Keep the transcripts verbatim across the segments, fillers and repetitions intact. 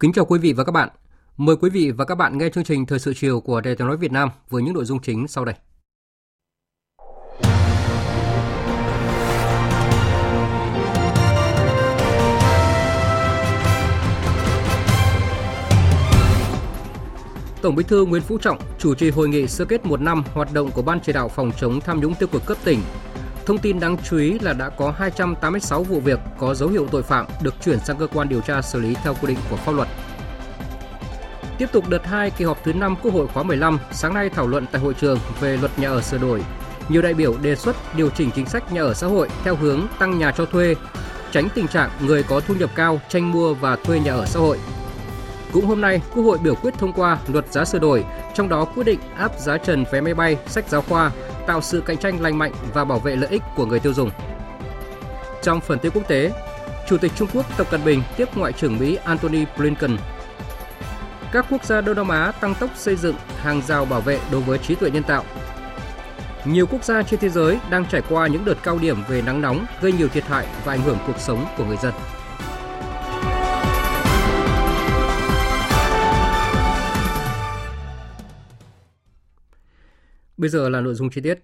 Kính chào quý vị và các bạn. Mời quý vị và các bạn nghe chương trình Thời sự chiều của Đài Tiếng nói Việt Nam với những nội dung chính sau đây. Tổng Bí thư Nguyễn Phú Trọng chủ trì hội nghị sơ kết một năm hoạt động của Ban Chỉ đạo phòng chống tham nhũng tiêu cực cấp tỉnh. Thông tin đáng chú ý là đã có hai trăm tám mươi sáu vụ việc có dấu hiệu tội phạm được chuyển sang cơ quan điều tra xử lý theo quy định của pháp luật. Tiếp tục đợt hai kỳ họp thứ năm Quốc hội khóa mười lăm, sáng nay thảo luận tại hội trường về Luật Nhà ở sửa đổi. Nhiều đại biểu đề xuất điều chỉnh chính sách nhà ở xã hội theo hướng tăng nhà cho thuê, tránh tình trạng người có thu nhập cao tranh mua và thuê nhà ở xã hội. Cũng hôm nay, Quốc hội biểu quyết thông qua Luật Giá sửa đổi, trong đó quyết định áp giá trần vé máy bay, sách giáo khoa, tạo sự cạnh tranh lành mạnh và bảo vệ lợi ích của người tiêu dùng. Trong phần tin quốc tế, Chủ tịch Trung Quốc Tập Cận Bình tiếp Ngoại trưởng Mỹ Antony Blinken. Các quốc gia Đông Nam Á tăng tốc xây dựng hàng rào bảo vệ đối với trí tuệ nhân tạo. Nhiều quốc gia trên thế giới đang trải qua những đợt cao điểm về nắng nóng gây nhiều thiệt hại và ảnh hưởng cuộc sống của người dân. Bây giờ là nội dung chi tiết.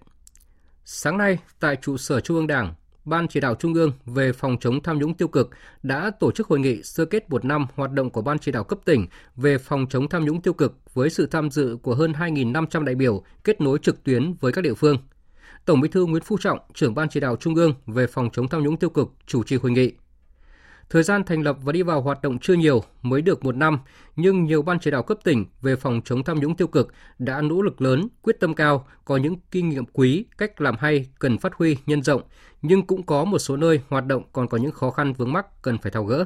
Sáng nay, tại trụ sở Trung ương Đảng, Ban Chỉ đạo Trung ương về phòng chống tham nhũng tiêu cực đã tổ chức hội nghị sơ kết một năm hoạt động của Ban Chỉ đạo cấp tỉnh về phòng chống tham nhũng tiêu cực với sự tham dự của hơn hai nghìn năm trăm đại biểu kết nối trực tuyến với các địa phương. Tổng Bí thư Nguyễn Phú Trọng, trưởng Ban Chỉ đạo Trung ương về phòng chống tham nhũng tiêu cực chủ trì hội nghị. Thời gian thành lập và đi vào hoạt động chưa nhiều, mới được một năm, nhưng nhiều ban chỉ đạo cấp tỉnh về phòng chống tham nhũng tiêu cực đã nỗ lực lớn, quyết tâm cao, có những kinh nghiệm quý, cách làm hay cần phát huy, nhân rộng, nhưng cũng có một số nơi hoạt động còn có những khó khăn vướng mắc cần phải tháo gỡ.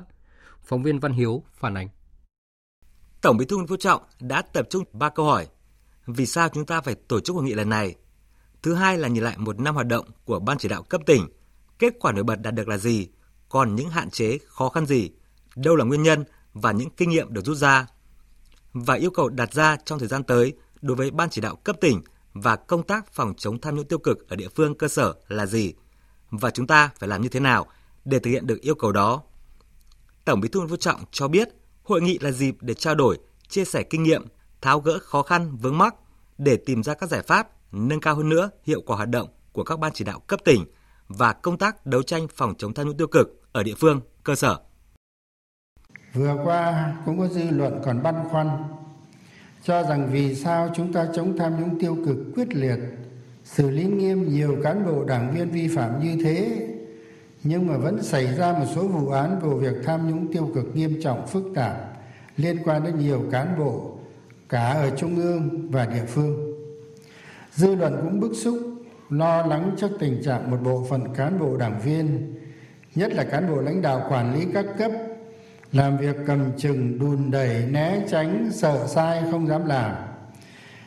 Phóng viên Văn Hiếu phản ánh. Tổng Bí thư Nguyễn Phú Trọng đã tập trung ba câu hỏi. Vì sao chúng ta phải tổ chức hội nghị lần này? Thứ hai là nhìn lại một năm hoạt động của ban chỉ đạo cấp tỉnh, kết quả nổi bật đạt được là gì? Còn những hạn chế, khó khăn gì, đâu là nguyên nhân và những kinh nghiệm được rút ra. Và yêu cầu đặt ra trong thời gian tới đối với Ban Chỉ đạo cấp tỉnh và công tác phòng chống tham nhũng tiêu cực ở địa phương cơ sở là gì? Và chúng ta phải làm như thế nào để thực hiện được yêu cầu đó? Tổng Bí thư Nguyễn Phú Trọng cho biết hội nghị là dịp để trao đổi, chia sẻ kinh nghiệm, tháo gỡ khó khăn vướng mắc để tìm ra các giải pháp nâng cao hơn nữa hiệu quả hoạt động của các Ban Chỉ đạo cấp tỉnh và công tác đấu tranh phòng chống tham nhũng tiêu cực ở địa phương, cơ sở. Vừa qua cũng có dư luận còn băn khoăn cho rằng vì sao chúng ta chống tham nhũng tiêu cực quyết liệt, xử lý nghiêm nhiều cán bộ đảng viên vi phạm như thế, nhưng mà vẫn xảy ra một số vụ án vụ việc tham nhũng tiêu cực nghiêm trọng, phức tạp, liên quan đến nhiều cán bộ cả ở trung ương và địa phương. Dư luận cũng bức xúc, lo lắng trước tình trạng một bộ phận cán bộ đảng viên, nhất là cán bộ lãnh đạo quản lý các cấp, làm việc cầm chừng, đùn đẩy, né tránh, sợ sai, không dám làm.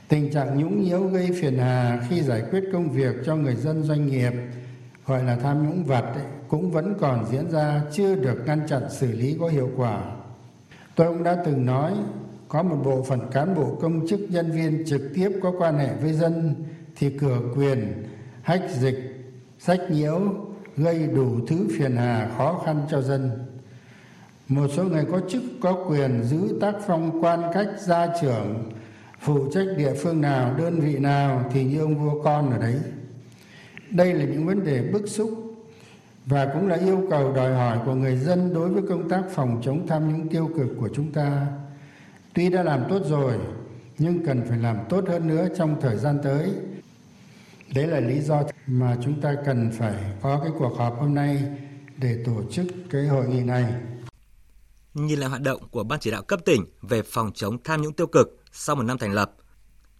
Tình trạng nhũng nhiễu gây phiền hà khi giải quyết công việc cho người dân doanh nghiệp, gọi là tham nhũng vặt, cũng vẫn còn diễn ra, chưa được ngăn chặn xử lý có hiệu quả. Tôi cũng đã từng nói, có một bộ phận cán bộ công chức nhân viên trực tiếp có quan hệ với dân thì cửa quyền, hách dịch, sách nhiễu, gây đủ thứ phiền hà khó khăn cho dân. Một số người có chức có quyền giữ tác phong quan cách gia trưởng, phụ trách địa phương nào, đơn vị nào thì như ông vua con ở đấy. Đây là những vấn đề bức xúc và cũng là yêu cầu đòi hỏi của người dân đối với công tác phòng chống tham nhũng tiêu cực của chúng ta. Tuy đã làm tốt rồi, nhưng cần phải làm tốt hơn nữa trong thời gian tới. Đấy là lý do mà chúng ta cần phải có cái cuộc họp hôm nay để tổ chức cái hội nghị này. Nhìn lại hoạt động của Ban chỉ đạo cấp tỉnh về phòng chống tham nhũng tiêu cực sau một năm thành lập,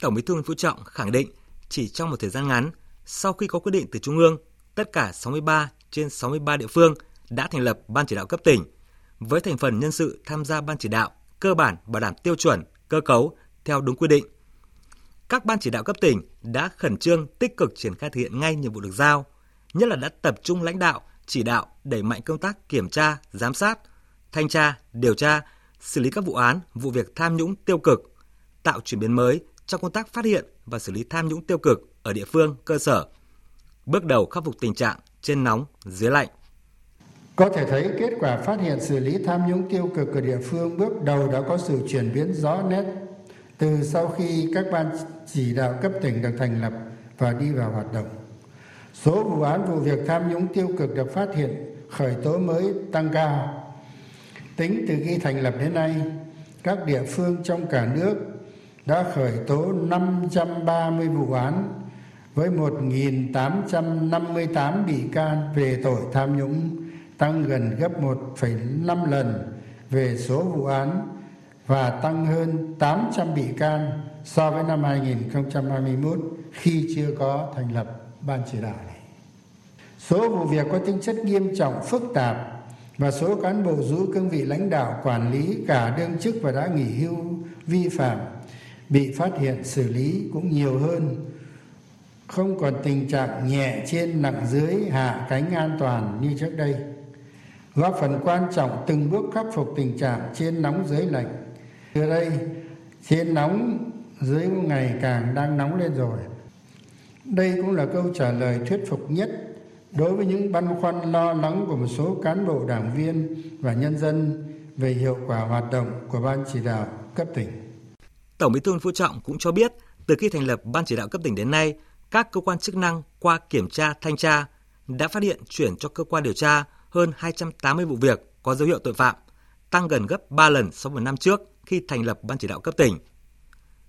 Tổng Bí thư Nguyễn Phú Trọng khẳng định chỉ trong một thời gian ngắn, sau khi có quyết định từ Trung ương, tất cả sáu mươi ba trên sáu mươi ba địa phương đã thành lập Ban chỉ đạo cấp tỉnh, với thành phần nhân sự tham gia Ban chỉ đạo cơ bản bảo đảm tiêu chuẩn, cơ cấu theo đúng quy định. Các Ban chỉ đạo cấp tỉnh đã khẩn trương tích cực triển khai thực hiện ngay nhiệm vụ được giao, nhất là đã tập trung lãnh đạo, chỉ đạo đẩy mạnh công tác kiểm tra, giám sát, thanh tra, điều tra, xử lý các vụ án, vụ việc tham nhũng tiêu cực, tạo chuyển biến mới trong công tác phát hiện và xử lý tham nhũng tiêu cực ở địa phương, cơ sở, bước đầu khắc phục tình trạng trên nóng, dưới lạnh. Có thể thấy kết quả phát hiện xử lý tham nhũng tiêu cực ở địa phương bước đầu đã có sự chuyển biến rõ nét từ sau khi các ban chỉ đạo cấp tỉnh được thành lập và đi vào hoạt động. Số vụ án vụ việc tham nhũng tiêu cực được phát hiện, khởi tố mới tăng cao. Tính từ khi thành lập đến nay, các địa phương trong cả nước đã khởi tố năm trăm ba mươi vụ án với một nghìn tám trăm năm mươi tám bị can về tội tham nhũng, tăng gần gấp một phẩy năm lần về số vụ án và tăng hơn tám trăm bị can so với năm hai nghìn không trăm hai mươi mốt khi chưa có thành lập ban chỉ đạo này. Số vụ việc có tính chất nghiêm trọng, phức tạp và số cán bộ giữ cương vị lãnh đạo, quản lý, cả đương chức và đã nghỉ hưu vi phạm bị phát hiện xử lý cũng nhiều hơn, không còn tình trạng nhẹ trên nặng dưới, hạ cánh an toàn như trước đây, góp phần quan trọng từng bước khắc phục tình trạng trên nóng dưới lạnh. Từ đây, trên nóng dưới ngày càng đang nóng lên rồi. Đây cũng là câu trả lời thuyết phục nhất đối với những băn khoăn lo lắng của một số cán bộ, đảng viên và nhân dân về hiệu quả hoạt động của Ban chỉ đạo cấp tỉnh. Tổng Bí thư Nguyễn Phú Trọng cũng cho biết, từ khi thành lập Ban chỉ đạo cấp tỉnh đến nay, các cơ quan chức năng qua kiểm tra, thanh tra đã phát hiện chuyển cho cơ quan điều tra hơn hai trăm tám mươi vụ việc có dấu hiệu tội phạm, tăng gần gấp ba lần so với năm trước khi thành lập Ban chỉ đạo cấp tỉnh.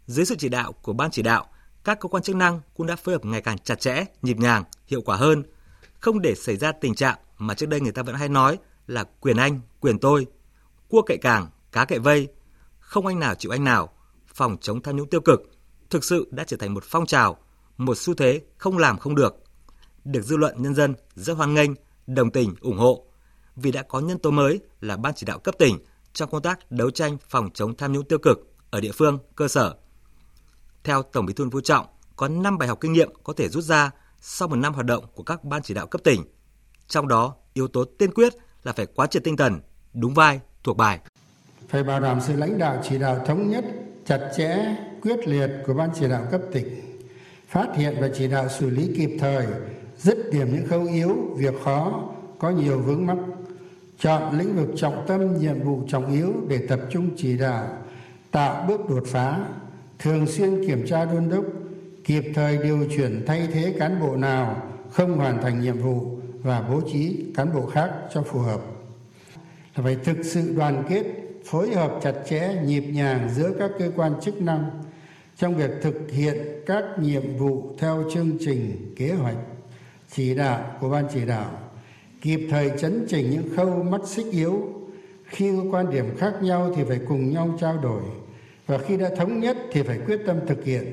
Dưới sự chỉ đạo của Ban chỉ đạo, các cơ quan chức năng cũng đã phối hợp ngày càng chặt chẽ, nhịp nhàng, hiệu quả hơn, không để xảy ra tình trạng mà trước đây người ta vẫn hay nói là quyền anh, quyền tôi, cua cậy càng, cá cậy vây, không anh nào chịu anh nào. Phòng chống tham nhũng tiêu cực thực sự đã trở thành một phong trào, một xu thế không làm không được, được dư luận nhân dân rất hoan nghênh, đồng tình, ủng hộ, vì đã có nhân tố mới là Ban chỉ đạo cấp tỉnh trong công tác đấu tranh phòng chống tham nhũng tiêu cực ở địa phương, cơ sở. Theo Tổng Bí thư Nguyễn Phú Trọng, có năm bài học kinh nghiệm có thể rút ra sau một năm hoạt động của các ban chỉ đạo cấp tỉnh. Trong đó, yếu tố tiên quyết là phải quán triệt tinh thần, đúng vai, thuộc bài. Phải bảo đảm sự lãnh đạo chỉ đạo thống nhất, chặt chẽ, quyết liệt của Ban chỉ đạo cấp tỉnh, phát hiện và chỉ đạo xử lý kịp thời, dứt điểm những khâu yếu, việc khó, có nhiều vướng mắc, chọn lĩnh vực trọng tâm, nhiệm vụ trọng yếu để tập trung chỉ đạo, tạo bước đột phá, thường xuyên kiểm tra đôn đốc, kịp thời điều chuyển thay thế cán bộ nào không hoàn thành nhiệm vụ và bố trí cán bộ khác cho phù hợp. Là phải thực sự đoàn kết, phối hợp chặt chẽ, nhịp nhàng giữa các cơ quan chức năng trong việc thực hiện các nhiệm vụ theo chương trình, kế hoạch, chỉ đạo của Ban chỉ đạo, kịp thời chấn chỉnh những khâu mắc xích yếu. Khi có quan điểm khác nhau thì phải cùng nhau trao đổi, và khi đã thống nhất thì phải quyết tâm thực hiện.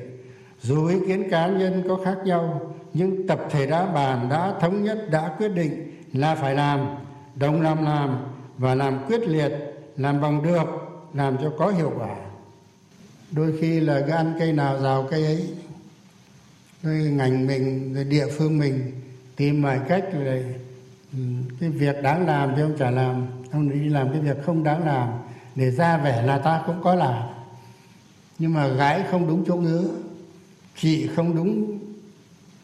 Dù ý kiến cá nhân có khác nhau, nhưng tập thể đã bàn, đã thống nhất, đã quyết định là phải làm, đồng lòng làm và làm quyết liệt, làm bằng được, làm cho có hiệu quả. Đôi khi là gan cây nào rào cây ấy. Rồi ngành mình, rồi địa phương mình tìm mọi cách, rồi cái việc đáng làm thì ông chả làm, ông đi làm cái việc không đáng làm để ra vẻ là ta cũng có làm. Nhưng mà gái không đúng chỗ ngứa, chị không đúng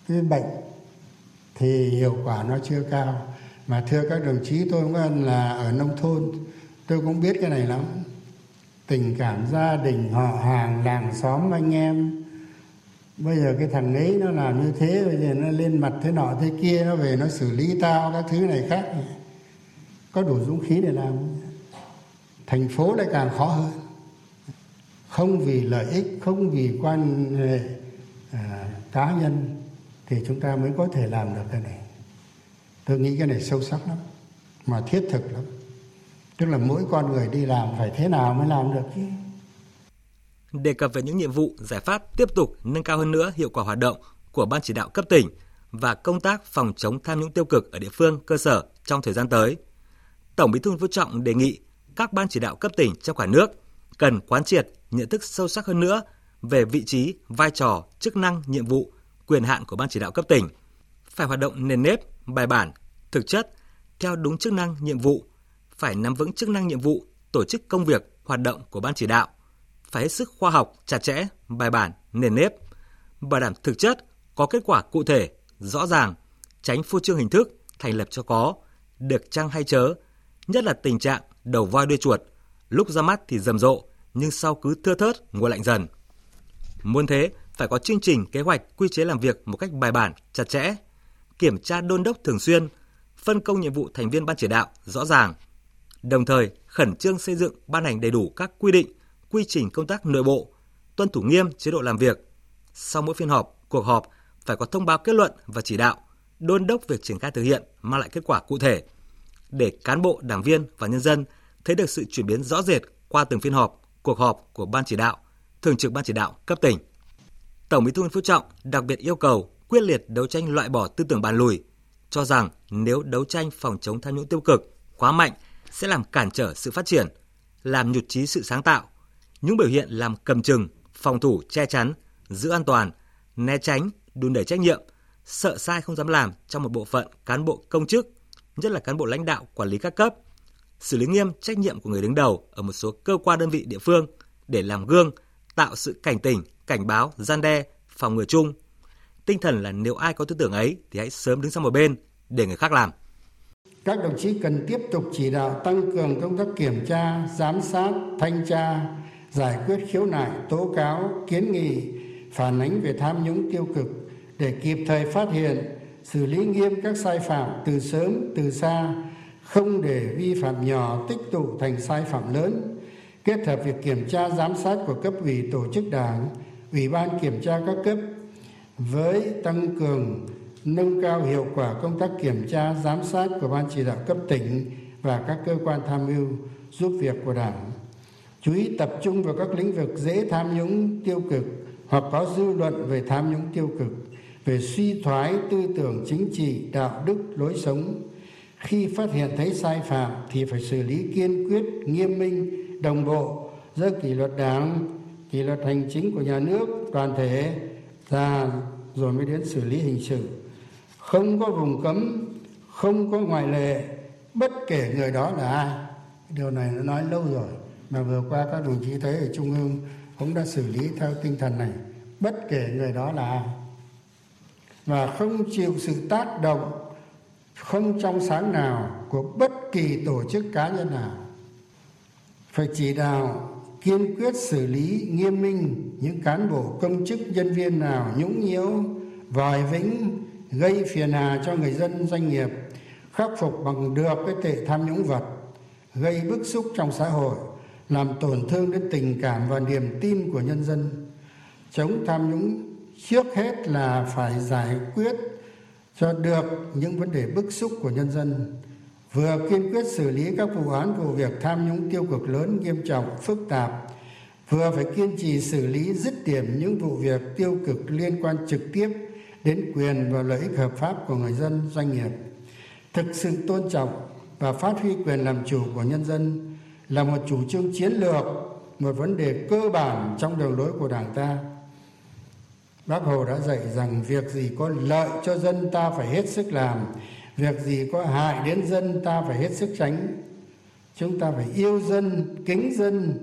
cái bệnh thì hiệu quả nó chưa cao. Mà thưa các đồng chí, tôi cũng là ở nông thôn, tôi cũng biết cái này lắm. Tình cảm gia đình, họ hàng, làng xóm, anh em. Bây giờ cái thằng ấy nó làm như thế, bây giờ nó lên mặt thế nọ thế kia, nó về nó xử lý tao các thứ này khác. Có đủ dũng khí để làm. Thành phố lại càng khó hơn. Không vì lợi ích, không vì quan hệ à, cá nhân thì chúng ta mới có thể làm được cái này. Tôi nghĩ cái này sâu sắc lắm. mà thiết thực lắm. Tức là mỗi con người đi làm phải thế nào mới làm được chứ. Đề cập về những nhiệm vụ, giải pháp tiếp tục nâng cao hơn nữa hiệu quả hoạt động của Ban chỉ đạo cấp tỉnh và công tác phòng chống tham nhũng tiêu cực ở địa phương, cơ sở trong thời gian tới, Tổng Bí thư Nguyễn Phú Trọng đề nghị các ban chỉ đạo cấp tỉnh trong cả nước cần quán triệt nhận thức sâu sắc hơn nữa về vị trí, vai trò, chức năng, nhiệm vụ, quyền hạn của ban chỉ đạo cấp tỉnh, phải hoạt động nền nếp, bài bản, thực chất, theo đúng chức năng, nhiệm vụ, phải nắm vững chức năng, nhiệm vụ, tổ chức công việc, hoạt động của ban chỉ đạo, phải hết sức khoa học, chặt chẽ, bài bản, nền nếp, bảo đảm thực chất, có kết quả cụ thể, rõ ràng, tránh phô trương hình thức, thành lập cho có, được chăng hay chớ, nhất là tình trạng đầu voi đuôi chuột, lúc ra mắt thì rầm rộ, nhưng sau cứ thưa thớt, nguội lạnh dần. Muốn thế, phải có chương trình, kế hoạch, quy chế làm việc một cách bài bản, chặt chẽ, kiểm tra đôn đốc thường xuyên, phân công nhiệm vụ thành viên ban chỉ đạo rõ ràng, đồng thời khẩn trương xây dựng ban hành đầy đủ các quy định, quy trình công tác nội bộ, tuân thủ nghiêm chế độ làm việc. Sau mỗi phiên họp, cuộc họp phải có thông báo kết luận và chỉ đạo, đôn đốc việc triển khai thực hiện mang lại kết quả cụ thể, để cán bộ, đảng viên và nhân dân thấy được sự chuyển biến rõ rệt qua từng phiên họp, cuộc họp của ban chỉ đạo, thường trực ban chỉ đạo cấp tỉnh. Tổng Bí thư Nguyễn Phú Trọng đặc biệt yêu cầu quyết liệt đấu tranh loại bỏ tư tưởng bàn lùi, cho rằng nếu đấu tranh phòng chống tham nhũng tiêu cực quá mạnh sẽ làm cản trở sự phát triển, làm nhụt chí sự sáng tạo. Những biểu hiện làm cầm chừng, phòng thủ, che chắn, giữ an toàn, né tránh, đùn đẩy trách nhiệm, sợ sai không dám làm trong một bộ phận cán bộ công chức, nhất là cán bộ lãnh đạo quản lý các cấp, xử lý nghiêm trách nhiệm của người đứng đầu ở một số cơ quan đơn vị địa phương để làm gương, tạo sự cảnh tỉnh, cảnh báo, gian đe, phòng ngừa chung. Tinh thần là nếu ai có tư tưởng ấy thì hãy sớm đứng sang một bên để người khác làm. Các đồng chí cần tiếp tục chỉ đạo tăng cường công tác kiểm tra, giám sát, thanh tra, giải quyết khiếu nại, tố cáo, kiến nghị, phản ánh về tham nhũng tiêu cực để kịp thời phát hiện, xử lý nghiêm các sai phạm từ sớm, từ xa, không để vi phạm nhỏ tích tụ thành sai phạm lớn, kết hợp việc kiểm tra giám sát của cấp ủy tổ chức đảng, ủy ban kiểm tra các cấp với tăng cường nâng cao hiệu quả công tác kiểm tra giám sát của ban chỉ đạo cấp tỉnh và các cơ quan tham mưu giúp việc của đảng. Chú ý tập trung vào các lĩnh vực dễ tham nhũng tiêu cực hoặc có dư luận về tham nhũng tiêu cực, về suy thoái tư tưởng chính trị, đạo đức, lối sống. Khi phát hiện thấy sai phạm thì phải xử lý kiên quyết, nghiêm minh, đồng bộ giữa kỷ luật đảng, kỷ luật hành chính của nhà nước, toàn thể ra rồi mới đến xử lý hình sự. Không có vùng cấm, không có ngoại lệ, bất kể người đó là ai. Điều này nó nói lâu rồi, mà vừa qua các đồng chí thấy ở Trung ương cũng đã xử lý theo tinh thần này, bất kể người đó là ai. Và không chịu sự tác động không trong sáng nào của bất kỳ tổ chức cá nhân nào. Phải chỉ đạo kiên quyết xử lý nghiêm minh những cán bộ công chức nhân viên nào nhũng nhiễu, vòi vĩnh, gây phiền hà cho người dân doanh nghiệp, khắc phục bằng được cái tệ tham nhũng vật, gây bức xúc trong xã hội, làm tổn thương đến tình cảm và niềm tin của nhân dân. Chống tham nhũng trước hết là phải giải quyết cho được những vấn đề bức xúc của nhân dân, vừa kiên quyết xử lý các vụ án vụ việc tham nhũng tiêu cực lớn, nghiêm trọng, phức tạp, vừa phải kiên trì xử lý dứt điểm những vụ việc tiêu cực liên quan trực tiếp đến quyền và lợi ích hợp pháp của người dân, doanh nghiệp. Thực sự tôn trọng và phát huy quyền làm chủ của nhân dân là một chủ trương chiến lược, một vấn đề cơ bản trong đường lối của Đảng ta. Bác Hồ đã dạy rằng việc gì có lợi cho dân ta phải hết sức làm, việc gì có hại đến dân ta phải hết sức tránh. Chúng ta phải yêu dân, kính dân,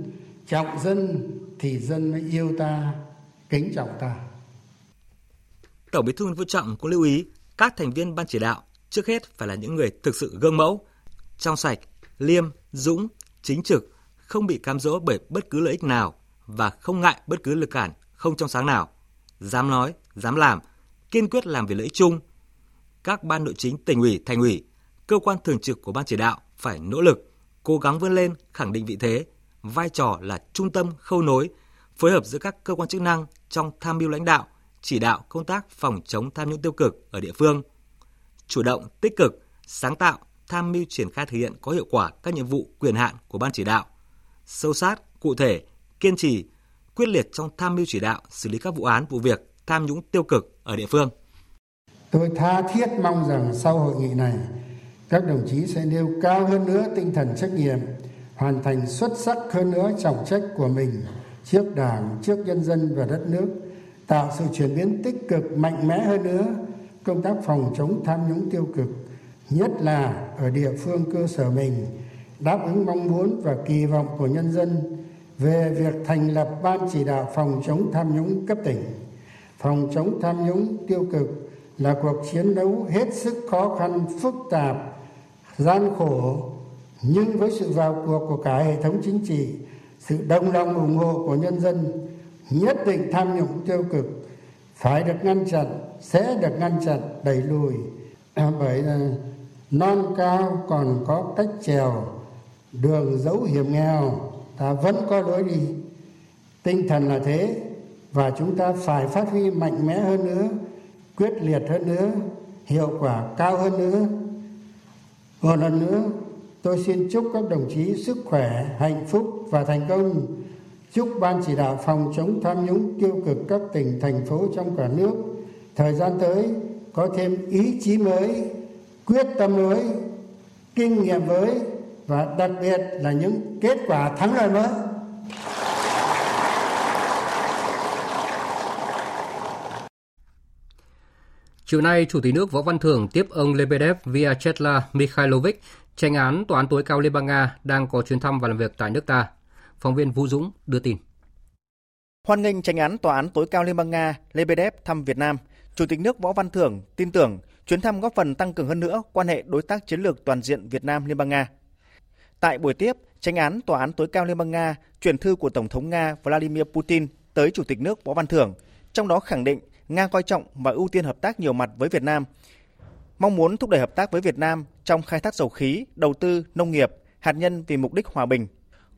trọng dân thì dân mới yêu ta, kính trọng ta. Tổng Bí thư Nguyễn Phú Trọng cũng lưu ý các thành viên ban chỉ đạo trước hết phải là những người thực sự gương mẫu, trong sạch, liêm, dũng, chính trực, không bị cám dỗ bởi bất cứ lợi ích nào và không ngại bất cứ lực cản không trong sáng nào. Dám nói, dám làm, kiên quyết làm vì lợi ích chung. Các ban nội chính tỉnh ủy, thành ủy, cơ quan thường trực của ban chỉ đạo phải nỗ lực, cố gắng vươn lên, khẳng định vị thế, vai trò là trung tâm khâu nối, phối hợp giữa các cơ quan chức năng trong tham mưu lãnh đạo, chỉ đạo công tác phòng chống tham nhũng tiêu cực ở địa phương. Chủ động, tích cực, sáng tạo, tham mưu triển khai thực hiện có hiệu quả các nhiệm vụ quyền hạn của Ban chỉ đạo, sâu sát, cụ thể, kiên trì, quyết liệt trong tham mưu chỉ đạo xử lý các vụ án, vụ việc tham nhũng tiêu cực ở địa phương. Tôi tha thiết mong rằng sau hội nghị này, các đồng chí sẽ nêu cao hơn nữa tinh thần trách nhiệm, hoàn thành xuất sắc hơn nữa trọng trách của mình trước Đảng, trước nhân dân và đất nước, tạo sự chuyển biến tích cực mạnh mẽ hơn nữa công tác phòng chống tham nhũng tiêu cực, nhất là ở địa phương cơ sở mình, đáp ứng mong muốn và kỳ vọng của nhân dân về việc thành lập Ban chỉ đạo phòng chống tham nhũng cấp tỉnh. Phòng chống tham nhũng tiêu cực là cuộc chiến đấu hết sức khó khăn, phức tạp, gian khổ, nhưng với sự vào cuộc của cả hệ thống chính trị, sự đồng lòng ủng hộ của nhân dân, nhất định tham nhũng tiêu cực phải được ngăn chặn, sẽ được ngăn chặn, đẩy lùi. Bởi non cao còn có cách trèo, đường dấu hiểm nghèo, ta vẫn có lối đi. Tinh thần là thế, và chúng ta phải phát huy mạnh mẽ hơn nữa, quyết liệt hơn nữa, hiệu quả cao hơn nữa. Một lần nữa, tôi xin chúc các đồng chí sức khỏe, hạnh phúc và thành công. Chúc Ban chỉ đạo phòng chống tham nhũng tiêu cực các tỉnh, thành phố trong cả nước thời gian tới có thêm ý chí mới, quyết tâm mới, kinh nghiệm mới và đặc biệt là những kết quả thắng lợi mới. Chiều nay, Chủ tịch nước Võ Văn Thưởng tiếp ông Lebedev Vyacheslav Mikhailovich, chánh án Tòa án tối cao Liên bang Nga đang có chuyến thăm và làm việc tại nước ta. Phóng viên Vũ Dũng đưa tin. Hoan nghênh chánh án Tòa án tối cao Liên bang Nga Lebedev thăm Việt Nam, Chủ tịch nước Võ Văn Thưởng tin tưởng chuyến thăm góp phần tăng cường hơn nữa quan hệ đối tác chiến lược toàn diện Việt Nam Liên bang Nga. Tại buổi tiếp, chánh án Tòa án tối cao Liên bang Nga chuyển thư của Tổng thống Nga Vladimir Putin tới Chủ tịch nước Võ Văn Thưởng, trong đó khẳng định Nga coi trọng và ưu tiên hợp tác nhiều mặt với Việt Nam, mong muốn thúc đẩy hợp tác với Việt Nam trong khai thác dầu khí, đầu tư, nông nghiệp, hạt nhân vì mục đích hòa bình,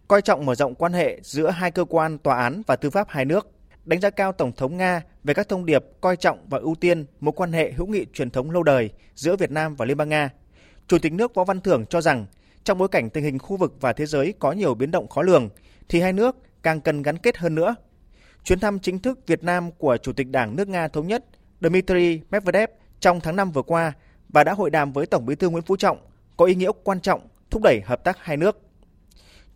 coi trọng mở rộng quan hệ giữa hai cơ quan tòa án và tư pháp hai nước, đánh giá cao Tổng thống Nga về các thông điệp coi trọng và ưu tiên mối quan hệ hữu nghị truyền thống lâu đời giữa Việt Nam và Liên bang Nga. Chủ tịch nước Võ Văn Thưởng cho rằng, trong bối cảnh tình hình khu vực và thế giới có nhiều biến động khó lường, thì hai nước càng cần gắn kết hơn nữa. Chuyến thăm chính thức Việt Nam của Chủ tịch Đảng nước Nga Thống nhất Dmitry Medvedev trong tháng năm vừa qua và đã hội đàm với Tổng Bí thư Nguyễn Phú Trọng có ý nghĩa quan trọng thúc đẩy hợp tác hai nước.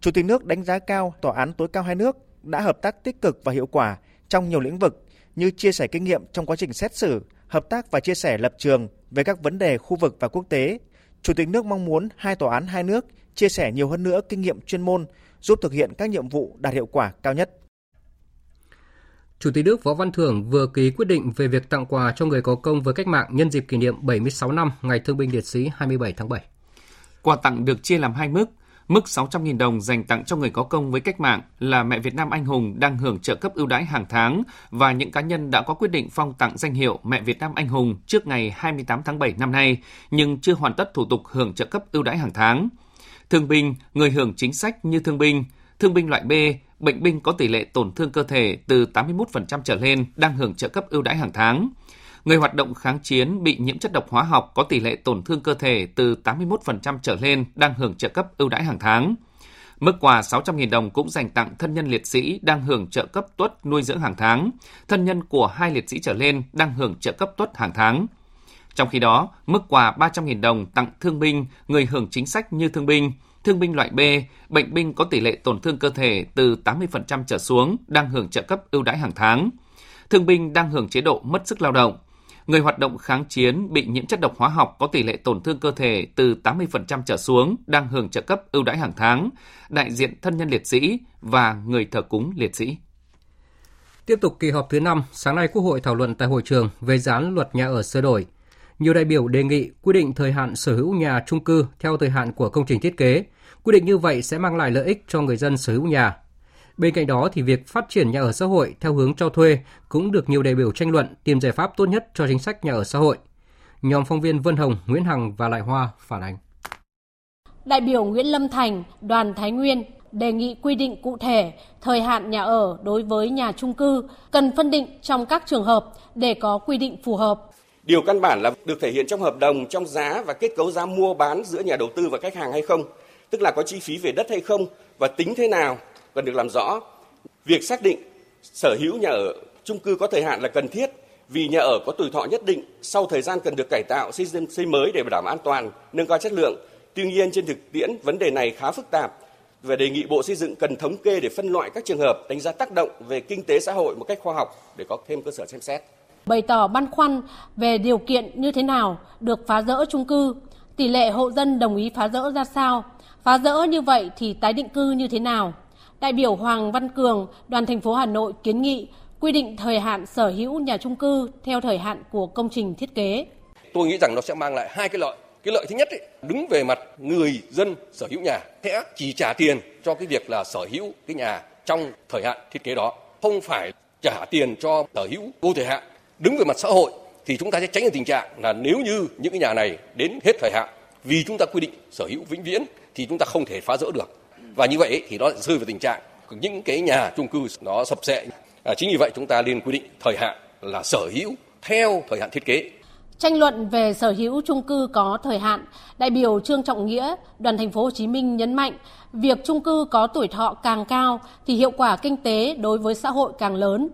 Chủ tịch nước đánh giá cao Tòa án tối cao hai nước đã hợp tác tích cực và hiệu quả trong nhiều lĩnh vực như chia sẻ kinh nghiệm trong quá trình xét xử, hợp tác và chia sẻ lập trường về các vấn đề khu vực và quốc tế. Chủ tịch nước mong muốn hai tòa án hai nước chia sẻ nhiều hơn nữa kinh nghiệm chuyên môn, giúp thực hiện các nhiệm vụ đạt hiệu quả cao nhất. Chủ tịch nước Võ Văn Thưởng vừa ký quyết định về việc tặng quà cho người có công với cách mạng nhân dịp kỷ niệm bảy mươi sáu năm Ngày Thương binh Liệt sĩ hai mươi bảy tháng bảy. Quà tặng được chia làm hai mức. Mức sáu trăm nghìn đồng dành tặng cho người có công với cách mạng là mẹ Việt Nam anh hùng đang hưởng trợ cấp ưu đãi hàng tháng và những cá nhân đã có quyết định phong tặng danh hiệu mẹ Việt Nam anh hùng trước ngày hai mươi tám tháng bảy năm nay nhưng chưa hoàn tất thủ tục hưởng trợ cấp ưu đãi hàng tháng. Thương binh, người hưởng chính sách như thương binh, thương binh loại B, bệnh binh có tỷ lệ tổn thương cơ thể từ tám mươi mốt phần trăm trở lên đang hưởng trợ cấp ưu đãi hàng tháng. Người hoạt động kháng chiến bị nhiễm chất độc hóa học có tỷ lệ tổn thương cơ thể từ tám mươi mốt phần trăm trở lên đang hưởng trợ cấp ưu đãi hàng tháng. Mức quà sáu trăm nghìn đồng cũng dành tặng thân nhân liệt sĩ đang hưởng trợ cấp tuất nuôi dưỡng hàng tháng, thân nhân của hai liệt sĩ trở lên đang hưởng trợ cấp tuất hàng tháng. Trong khi đó, mức quà ba trăm nghìn đồng tặng thương binh, người hưởng chính sách như thương binh, thương binh loại B, bệnh binh có tỷ lệ tổn thương cơ thể từ tám mươi phần trăm trở xuống đang hưởng trợ cấp ưu đãi hàng tháng. Thương binh đang hưởng chế độ mất sức lao động. Người hoạt động kháng chiến bị nhiễm chất độc hóa học có tỷ lệ tổn thương cơ thể từ tám mươi phần trăm trở xuống đang hưởng trợ cấp ưu đãi hàng tháng, đại diện thân nhân liệt sĩ và người thờ cúng liệt sĩ. Tiếp tục kỳ họp thứ năm, sáng nay Quốc hội thảo luận tại hội trường về dự án Luật Nhà ở sửa đổi. Nhiều đại biểu đề nghị quy định thời hạn sở hữu nhà chung cư theo thời hạn của công trình thiết kế. Quy định như vậy sẽ mang lại lợi ích cho người dân sở hữu nhà. Bên cạnh đó thì việc phát triển nhà ở xã hội theo hướng cho thuê cũng được nhiều đại biểu tranh luận tìm giải pháp tốt nhất cho chính sách nhà ở xã hội. Nhóm phóng viên Vân Hồng, Nguyễn Hằng và Lại Hoa phản ánh. Đại biểu Nguyễn Lâm Thành, Đoàn Thái Nguyên đề nghị quy định cụ thể thời hạn nhà ở đối với nhà chung cư cần phân định trong các trường hợp để có quy định phù hợp. Điều căn bản là được thể hiện trong hợp đồng, trong giá và kết cấu giá mua bán giữa nhà đầu tư và khách hàng hay không, tức là có chi phí về đất hay không và tính thế nào cần được làm rõ. Việc xác định sở hữu nhà ở chung cư có thời hạn là cần thiết vì nhà ở có tuổi thọ nhất định, sau thời gian cần được cải tạo, xây dựng xây mới để bảo đảm an toàn, nâng cao chất lượng. Tuy nhiên trên thực tiễn vấn đề này khá phức tạp và đề nghị Bộ Xây dựng cần thống kê để phân loại các trường hợp, đánh giá tác động về kinh tế xã hội một cách khoa học để có thêm cơ sở xem xét. Bày tỏ băn khoăn về điều kiện như thế nào được phá dỡ chung cư, tỷ lệ hộ dân đồng ý phá dỡ ra sao, phá dỡ như vậy thì tái định cư như thế nào. Đại biểu Hoàng Văn Cường, đoàn thành phố Hà Nội kiến nghị quy định thời hạn sở hữu nhà chung cư theo thời hạn của công trình thiết kế. Tôi nghĩ rằng nó sẽ mang lại hai cái lợi. Cái lợi thứ nhất ấy, đứng về mặt người dân sở hữu nhà sẽ chỉ trả tiền cho cái việc là sở hữu cái nhà trong thời hạn thiết kế đó, không phải trả tiền cho sở hữu vô thời hạn. Đứng về mặt xã hội thì chúng ta sẽ tránh được tình trạng là nếu như những cái nhà này đến hết thời hạn, vì chúng ta quy định sở hữu vĩnh viễn thì chúng ta không thể phá rỡ được. Và như vậy ấy, thì nó sẽ rơi vào tình trạng những cái nhà chung cư nó sập xệ. À, chính vì vậy chúng ta nên quy định thời hạn là sở hữu theo thời hạn thiết kế. Tranh luận về sở hữu chung cư có thời hạn, đại biểu Trương Trọng Nghĩa, đoàn thành phố Hồ Chí Minh nhấn mạnh việc chung cư có tuổi thọ càng cao thì hiệu quả kinh tế đối với xã hội càng lớn.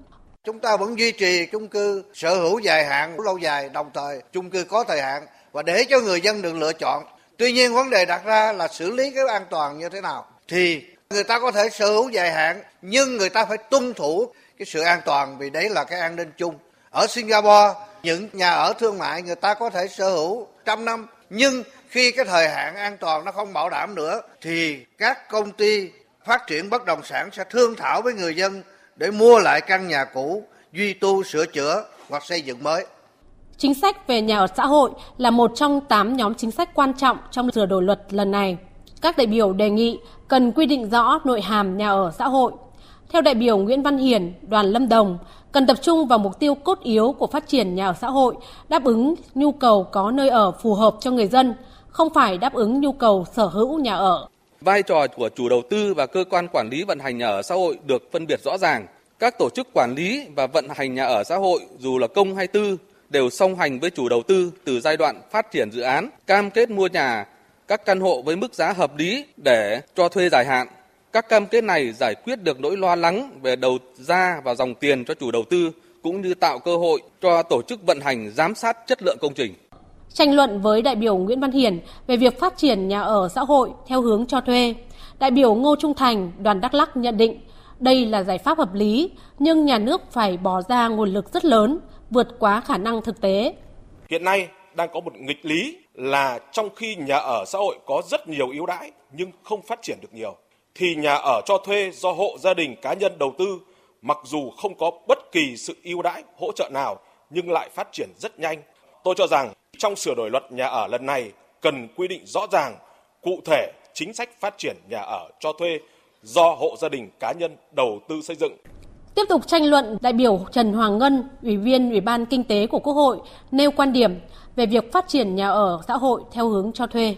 Chúng ta vẫn duy trì chung cư sở hữu dài hạn, lâu dài, đồng thời chung cư có thời hạn và để cho người dân được lựa chọn. Tuy nhiên vấn đề đặt ra là xử lý cái an toàn như thế nào. Thì người ta có thể sở hữu dài hạn nhưng người ta phải tuân thủ cái sự an toàn vì đấy là cái an ninh chung. Ở Singapore, những nhà ở thương mại người ta có thể sở hữu trăm năm nhưng khi cái thời hạn an toàn nó không bảo đảm nữa thì các công ty phát triển bất động sản sẽ thương thảo với người dân để mua lại căn nhà cũ, duy tu, sửa chữa hoặc xây dựng mới. Chính sách về nhà ở xã hội là một trong tám nhóm chính sách quan trọng trong sửa đổi luật lần này. Các đại biểu đề nghị cần quy định rõ nội hàm nhà ở xã hội. Theo đại biểu Nguyễn Văn Hiển, đoàn Lâm Đồng, cần tập trung vào mục tiêu cốt yếu của phát triển nhà ở xã hội, đáp ứng nhu cầu có nơi ở phù hợp cho người dân, không phải đáp ứng nhu cầu sở hữu nhà ở. Vai trò của chủ đầu tư và cơ quan quản lý vận hành nhà ở xã hội được phân biệt rõ ràng. Các tổ chức quản lý và vận hành nhà ở xã hội dù là công hay tư đều song hành với chủ đầu tư từ giai đoạn phát triển dự án, cam kết mua nhà, các căn hộ với mức giá hợp lý để cho thuê dài hạn. Các cam kết này giải quyết được nỗi lo lắng về đầu ra và dòng tiền cho chủ đầu tư cũng như tạo cơ hội cho tổ chức vận hành giám sát chất lượng công trình. Tranh luận với đại biểu Nguyễn Văn Hiển về việc phát triển nhà ở xã hội theo hướng cho thuê, đại biểu Ngô Trung Thành, đoàn Đắk Lắk nhận định đây là giải pháp hợp lý nhưng nhà nước phải bỏ ra nguồn lực rất lớn, vượt quá khả năng thực tế. Hiện nay đang có một nghịch lý là trong khi nhà ở xã hội có rất nhiều ưu đãi nhưng không phát triển được nhiều, thì nhà ở cho thuê do hộ gia đình cá nhân đầu tư mặc dù không có bất kỳ sự ưu đãi hỗ trợ nào nhưng lại phát triển rất nhanh. Tôi cho rằng trong sửa đổi luật nhà ở lần này cần quy định rõ ràng, cụ thể chính sách phát triển nhà ở cho thuê do hộ gia đình cá nhân đầu tư xây dựng. Tiếp tục tranh luận, đại biểu Trần Hoàng Ngân, Ủy viên Ủy ban Kinh tế của Quốc hội nêu quan điểm về việc phát triển nhà ở xã hội theo hướng cho thuê.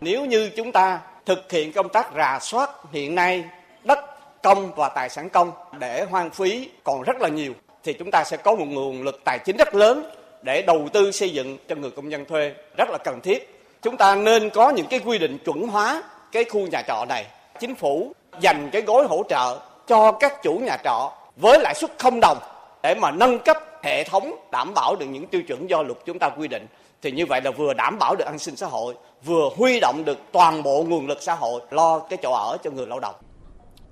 Nếu như chúng ta thực hiện công tác rà soát hiện nay đất công và tài sản công để hoang phí còn rất là nhiều thì chúng ta sẽ có một nguồn lực tài chính rất lớn để đầu tư xây dựng cho người công nhân thuê rất là cần thiết. Chúng ta nên có những cái quy định chuẩn hóa cái khu nhà trọ này. Chính phủ dành cái gói hỗ trợ cho các chủ nhà trọ với lãi suất không đồng để mà nâng cấp hệ thống đảm bảo được những tiêu chuẩn do luật chúng ta quy định. Thì như vậy là vừa đảm bảo được an sinh xã hội, vừa huy động được toàn bộ nguồn lực xã hội lo cái chỗ ở cho người lao động.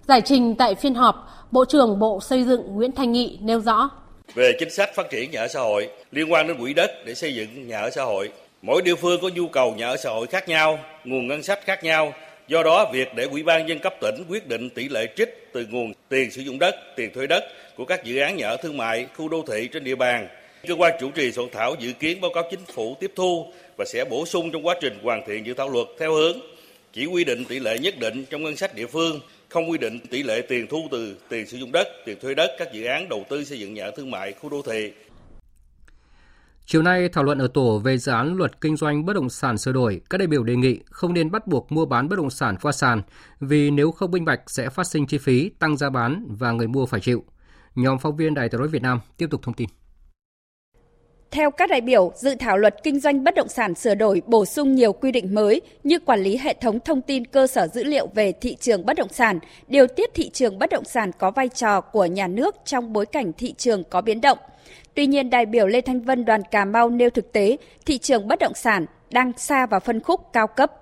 Giải trình tại phiên họp, Bộ trưởng Bộ Xây dựng Nguyễn Thanh Nghị nêu rõ về chính sách phát triển nhà ở xã hội liên quan đến quỹ đất để xây dựng nhà ở xã hội. Mỗi địa phương có nhu cầu nhà ở xã hội khác nhau, nguồn ngân sách khác nhau. Do đó, việc để Ủy ban nhân dân cấp tỉnh quyết định tỷ lệ trích từ nguồn tiền sử dụng đất, tiền thuê đất của các dự án nhà ở thương mại, khu đô thị trên địa bàn, cơ quan chủ trì soạn thảo dự kiến báo cáo chính phủ tiếp thu và sẽ bổ sung trong quá trình hoàn thiện dự thảo luật theo hướng chỉ quy định tỷ lệ nhất định trong ngân sách địa phương, không quy định tỷ lệ tiền thu từ tiền sử dụng đất, tiền thuê đất các dự án đầu tư xây dựng nhà ở thương mại, khu đô thị. Chiều nay thảo luận ở tổ về dự án luật kinh doanh bất động sản sửa đổi, các đại biểu đề nghị không nên bắt buộc mua bán bất động sản qua sàn vì nếu không minh bạch sẽ phát sinh chi phí tăng giá bán và người mua phải chịu. Nhóm phóng viên Đài Tiếng nói Việt Nam tiếp tục thông tin. Theo các đại biểu, dự thảo luật kinh doanh bất động sản sửa đổi bổ sung nhiều quy định mới như quản lý hệ thống thông tin cơ sở dữ liệu về thị trường bất động sản, điều tiết thị trường bất động sản có vai trò của nhà nước trong bối cảnh thị trường có biến động. Tuy nhiên, đại biểu Lê Thanh Vân đoàn Cà Mau nêu thực tế, thị trường bất động sản đang xa vào phân khúc cao cấp.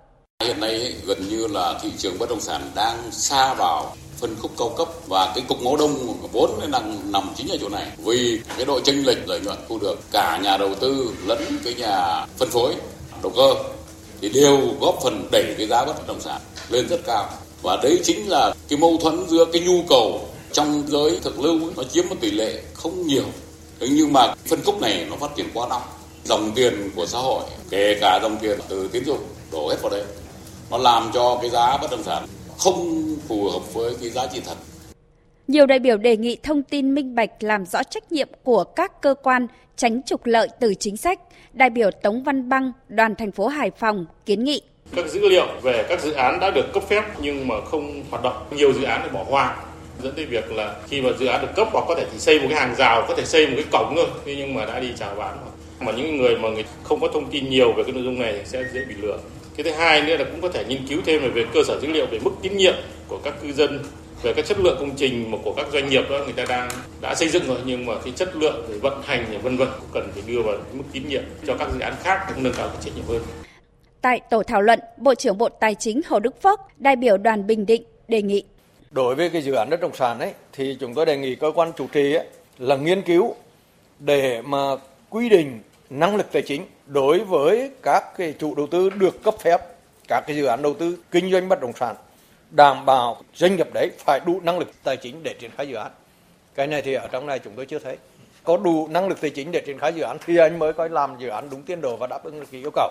Hiện nay gần như là thị trường bất động sản đang xa vào phân khúc cao cấp và cái cục ngố đông vốn đang nằm chính ở chỗ này, vì cái độ chênh lệch lợi nhuận thu được cả nhà đầu tư lẫn cái nhà phân phối đầu cơ thì đều góp phần đẩy cái giá bất động sản lên rất cao, và đấy chính là cái mâu thuẫn giữa cái nhu cầu trong giới thực lưu nó chiếm một tỷ lệ không nhiều, nhưng mà phân khúc này nó phát triển quá nóng, dòng tiền của xã hội kể cả dòng tiền từ tín dụng đổ hết vào đây, nó làm cho cái giá bất động sản không phù hợp với cái giá trị thật. Nhiều đại biểu đề nghị thông tin minh bạch, làm rõ trách nhiệm của các cơ quan, tránh trục lợi từ chính sách. Đại biểu Tống Văn Băng, đoàn thành phố Hải Phòng kiến nghị các dữ liệu về các dự án đã được cấp phép nhưng mà không hoạt động, nhiều dự án bỏ hoang, dẫn tới việc là khi mà dự án được cấp hoặc có thể thì xây một cái hàng rào, có thể xây một cái cổng thôi, nhưng mà đã đi chào bán rồi. Mà những người mà người không có thông tin nhiều về cái nội dung này sẽ dễ bị lừa. Cái thứ hai nữa là cũng có thể nghiên cứu thêm về, về cơ sở dữ liệu về mức tín nhiệm của các cư dân, về các chất lượng công trình mà của các doanh nghiệp đó người ta đang đã xây dựng rồi, nhưng mà cái chất lượng về vận hành và vân vân cũng cần phải đưa vào mức tín nhiệm cho các dự án khác cũng nâng cao cái trách nhiệm hơn. Tại tổ thảo luận, Bộ trưởng Bộ Tài chính Hồ Đức Phúc, đại biểu đoàn Bình Định đề nghị đối với cái dự án bất động sản ấy thì chúng tôi đề nghị cơ quan chủ trì ấy là nghiên cứu để mà quy định năng lực tài chính đối với các cái chủ đầu tư được cấp phép các cái dự án đầu tư kinh doanh bất động sản, đảm bảo doanh nghiệp đấy phải đủ năng lực tài chính để triển khai dự án. Cái này thì ở trong này chúng tôi chưa thấy. Có đủ năng lực tài chính để triển khai dự án thì anh mới coi làm dự án đúng tiến độ và đáp ứng được cái yêu cầu.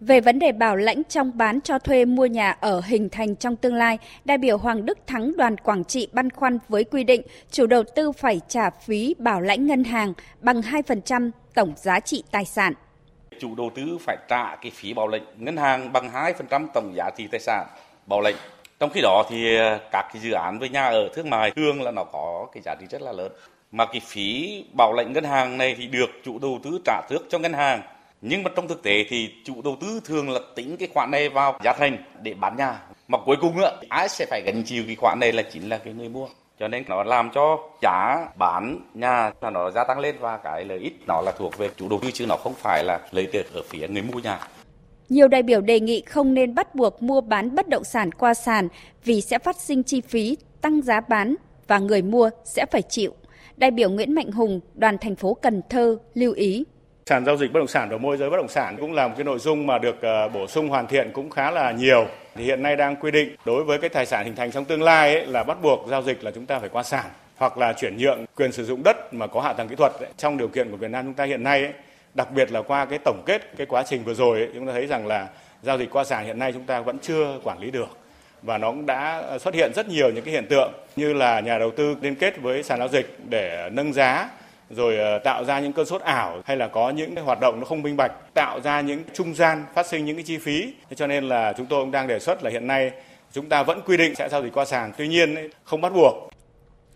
Về vấn đề bảo lãnh trong bán cho thuê mua nhà ở hình thành trong tương lai, đại biểu Hoàng Đức Thắng đoàn Quảng Trị băn khoăn với quy định chủ đầu tư phải trả phí bảo lãnh ngân hàng bằng hai phần trăm tổng giá trị tài sản. Chủ đầu tư phải trả cái phí bảo lãnh ngân hàng bằng hai phần trăm tổng giá trị tài sản bảo lãnh. Trong khi đó thì các cái dự án với nhà ở thương mại thường là nó có cái giá trị rất là lớn. Mà cái phí bảo lãnh ngân hàng này thì được chủ đầu tư trả trước cho ngân hàng. Nhưng mà trong thực tế thì chủ đầu tư thường là tính cái khoản này vào giá thành để bán nhà. Mà cuối cùng á, ai sẽ phải gánh chịu cái khoản này là chính là cái người mua. Cho nên nó làm cho giá bán nhà là nó gia tăng lên và cái lợi ích nó là thuộc về chủ đầu tư chứ nó không phải là lợi ích ở phía người mua nhà. Nhiều đại biểu đề nghị không nên bắt buộc mua bán bất động sản qua sàn vì sẽ phát sinh chi phí tăng giá bán và người mua sẽ phải chịu. Đại biểu Nguyễn Mạnh Hùng, đoàn thành phố Cần Thơ lưu ý. Sàn giao dịch bất động sản và môi giới bất động sản cũng là một cái nội dung mà được bổ sung hoàn thiện cũng khá là nhiều. Thì hiện nay đang quy định đối với cái tài sản hình thành trong tương lai ấy, là bắt buộc giao dịch là chúng ta phải qua sàn hoặc là chuyển nhượng quyền sử dụng đất mà có hạ tầng kỹ thuật ấy. Trong điều kiện của Việt Nam chúng ta hiện nay ấy, đặc biệt là qua cái tổng kết cái quá trình vừa rồi ấy, chúng ta thấy rằng là giao dịch qua sàn hiện nay chúng ta vẫn chưa quản lý được và nó cũng đã xuất hiện rất nhiều những cái hiện tượng như là nhà đầu tư liên kết với sàn giao dịch để nâng giá, rồi tạo ra những cơn sốt ảo hay là có những cái hoạt động nó không minh bạch, tạo ra những trung gian phát sinh những cái chi phí. Thế cho nên là chúng tôi cũng đang đề xuất là hiện nay chúng ta vẫn quy định sẽ giao dịch qua sàn, tuy nhiên không bắt buộc.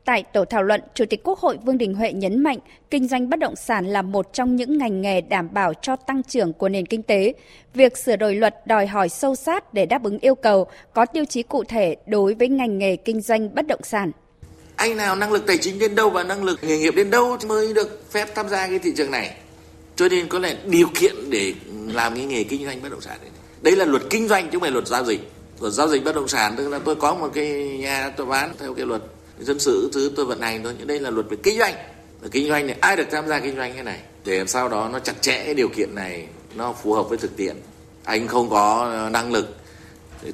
Tại tổ thảo luận, Chủ tịch Quốc hội Vương Đình Huệ nhấn mạnh kinh doanh bất động sản là một trong những ngành nghề đảm bảo cho tăng trưởng của nền kinh tế. Việc sửa đổi luật đòi hỏi sâu sát để đáp ứng yêu cầu, có tiêu chí cụ thể đối với ngành nghề kinh doanh bất động sản. Anh nào năng lực tài chính đến đâu và năng lực nghề nghiệp đến đâu mới được phép tham gia cái thị trường này. Cho nên có lẽ điều kiện để làm cái nghề kinh doanh bất động sản này. Đấy là luật kinh doanh chứ không phải luật giao dịch. Luật giao dịch bất động sản tức là tôi có một cái nhà tôi bán theo cái luật dân sự thứ tôi vận hành thôi. Nhưng đây là luật về kinh doanh. Và kinh doanh này ai được tham gia kinh doanh cái này. Để làm sao đó nó chặt chẽ điều kiện này nó phù hợp với thực tiễn. Anh không có năng lực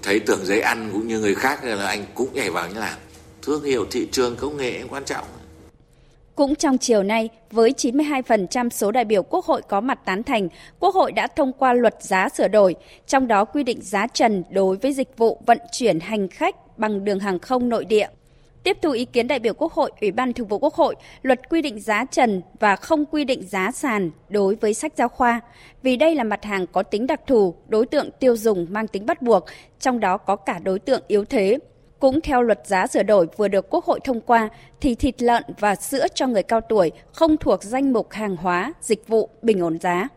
thấy tưởng giấy ăn cũng như người khác là anh cũng nhảy vào như làm. Thương hiệu thị trường công nghệ quan trọng. Cũng trong chiều nay, với chín mươi hai phần trăm số đại biểu Quốc hội có mặt tán thành, Quốc hội đã thông qua luật giá sửa đổi, trong đó quy định giá trần đối với dịch vụ vận chuyển hành khách bằng đường hàng không nội địa. Tiếp thu ý kiến đại biểu Quốc hội, Ủy ban Thường vụ Quốc hội, luật quy định giá trần và không quy định giá sàn đối với sách giáo khoa, vì đây là mặt hàng có tính đặc thù, đối tượng tiêu dùng mang tính bắt buộc, trong đó có cả đối tượng yếu thế. Cũng theo luật giá sửa đổi vừa được Quốc hội thông qua, thì thịt lợn và sữa cho người cao tuổi không thuộc danh mục hàng hóa, dịch vụ, bình ổn giá.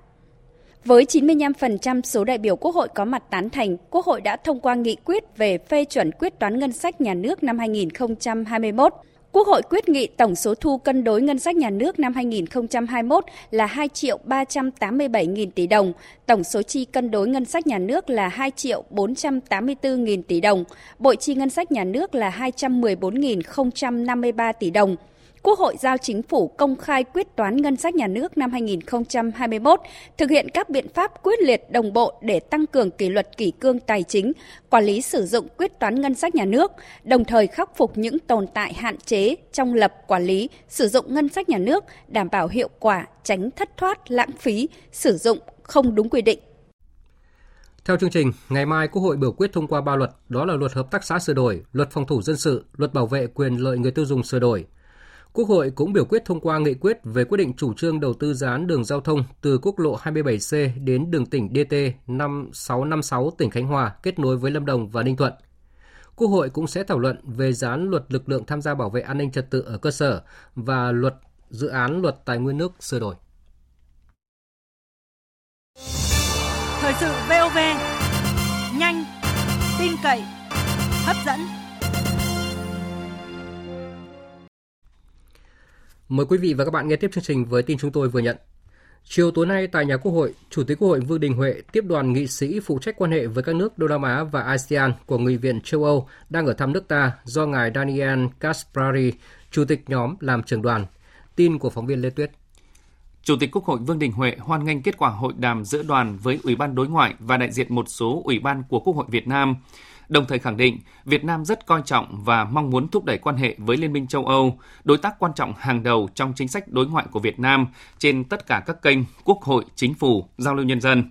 Với chín mươi lăm phần trăm số đại biểu Quốc hội có mặt tán thành, Quốc hội đã thông qua nghị quyết về phê chuẩn quyết toán ngân sách nhà nước năm hai nghìn không trăm hai mươi mốt. Quốc hội quyết nghị tổng số thu cân đối ngân sách nhà nước năm hai nghìn không trăm hai mươi mốt là hai triệu ba trăm tám mươi bảy nghìn tỷ đồng, tổng số chi cân đối ngân sách nhà nước là hai triệu bốn trăm tám mươi tư nghìn tỷ đồng, bội chi ngân sách nhà nước là hai trăm mười bốn nghìn không trăm năm mươi ba tỷ đồng. Quốc hội giao Chính phủ công khai quyết toán ngân sách nhà nước năm hai nghìn không trăm hai mươi mốt, thực hiện các biện pháp quyết liệt đồng bộ để tăng cường kỷ luật kỷ cương tài chính, quản lý sử dụng quyết toán ngân sách nhà nước, đồng thời khắc phục những tồn tại hạn chế trong lập, quản lý, sử dụng ngân sách nhà nước, đảm bảo hiệu quả, tránh thất thoát, lãng phí, sử dụng không đúng quy định. Theo chương trình, ngày mai Quốc hội biểu quyết thông qua ba luật, đó là Luật Hợp tác xã sửa đổi, Luật Phòng thủ dân sự, Luật Bảo vệ quyền lợi người tiêu dùng sửa đổi. Quốc hội cũng biểu quyết thông qua nghị quyết về quyết định chủ trương đầu tư dự án đường giao thông từ quốc lộ hai mươi bảy C đến đường tỉnh đê tê năm sáu năm sáu tỉnh Khánh Hòa kết nối với Lâm Đồng và Ninh Thuận. Quốc hội cũng sẽ thảo luận về dự án Luật Lực lượng tham gia bảo vệ an ninh trật tự ở cơ sở và luật dự án Luật Tài nguyên nước sửa đổi. Thời sự vê o vê, nhanh, tin cậy, hấp dẫn. Mời quý vị và các bạn nghe tiếp chương trình với tin chúng tôi vừa nhận. Chiều tối nay tại nhà Quốc hội, Chủ tịch Quốc hội Vương Đình Huệ tiếp đoàn nghị sĩ phụ trách quan hệ với các nước Đông Nam Á và a sê an của Nghị viện châu Âu đang ở thăm nước ta do ngài Daniel Caspari, Chủ tịch nhóm làm trưởng đoàn. Tin của phóng viên Lê Tuyết. Chủ tịch Quốc hội Vương Đình Huệ hoan nghênh kết quả hội đàm giữa đoàn với Ủy ban Đối ngoại và đại diện một số ủy ban của Quốc hội Việt Nam, đồng thời khẳng định Việt Nam rất coi trọng và mong muốn thúc đẩy quan hệ với Liên minh châu Âu, đối tác quan trọng hàng đầu trong chính sách đối ngoại của Việt Nam trên tất cả các kênh Quốc hội, Chính phủ, giao lưu nhân dân.